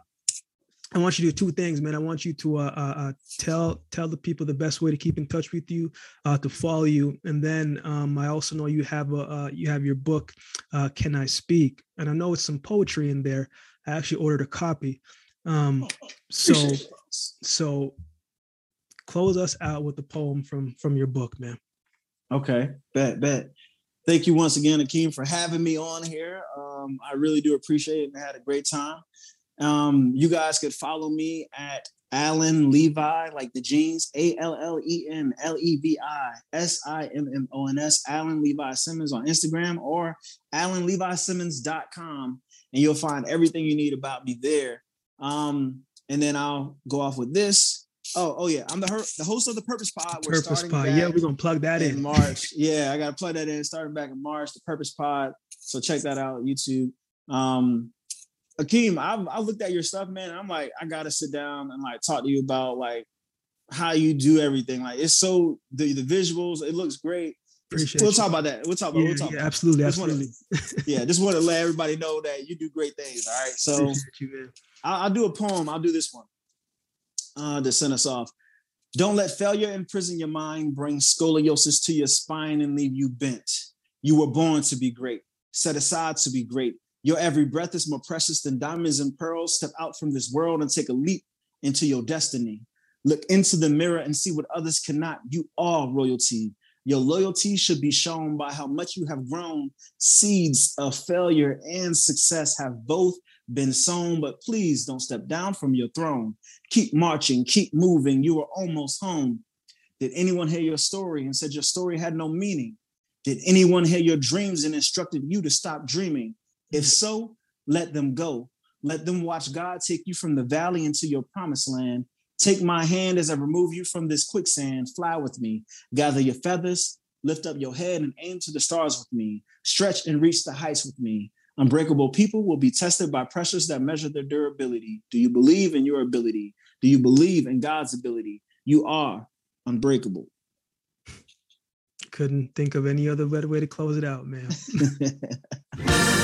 I want you to do two things, man. I want you to uh, uh, tell tell the people the best way to keep in touch with you, uh, to follow you, and then um, I also know you have a uh, you have your book, uh, Can I Speak? And I know it's some poetry in there. I actually ordered a copy. Um, so so close us out with a poem from from your book, man. Okay, bet bet. Thank you once again, Akeem, for having me on here. Um, I really do appreciate it, and I had a great time. Um, you guys could follow me at Alan Levi, like the jeans, A L L E N L E V I S I M M O N S, Alan Levi Simmons on Instagram, or alan levi simmons dot com. And you'll find everything you need about me there. Um, and then I'll go off with this. Oh, oh yeah. I'm the, her- the host of The Purpose Pod. We're Purpose Pod. Yeah, we're going to plug that in. in March. Yeah, I got to plug that in. Starting back in March, The Purpose Pod. So check that out, YouTube. Um, Akeem, I've, I looked at your stuff, man. And I'm like, I got to sit down and like talk to you about like how you do everything. Like it's so the, the visuals, it looks great. Appreciate we'll you. talk about that. We'll talk about, yeah, we'll talk yeah, about absolutely, absolutely. Just wanna, yeah. Just want to let everybody know that you do great things. All right. So you, I'll, I'll do a poem. I'll do this one uh, to send us off. Don't let failure imprison your mind, bring scoliosis to your spine and leave you bent. You were born to be great, set aside to be great. Your every breath is more precious than diamonds and pearls. Step out from this world and take a leap into your destiny. Look into the mirror and see what others cannot. You are royalty. Your loyalty should be shown by how much you have grown. Seeds of failure and success have both been sown, but please don't step down from your throne. Keep marching, keep moving. You are almost home. Did anyone hear your story and said your story had no meaning? Did anyone hear your dreams and instructed you to stop dreaming? If so, let them go. Let them watch God take you from the valley into your promised land. Take my hand as I remove you from this quicksand. Fly with me. Gather your feathers. Lift up your head and aim to the stars with me. Stretch and reach the heights with me. Unbreakable people will be tested by pressures that measure their durability. Do you believe in your ability? Do you believe in God's ability? You are unbreakable. Couldn't think of any other better way to close it out, man.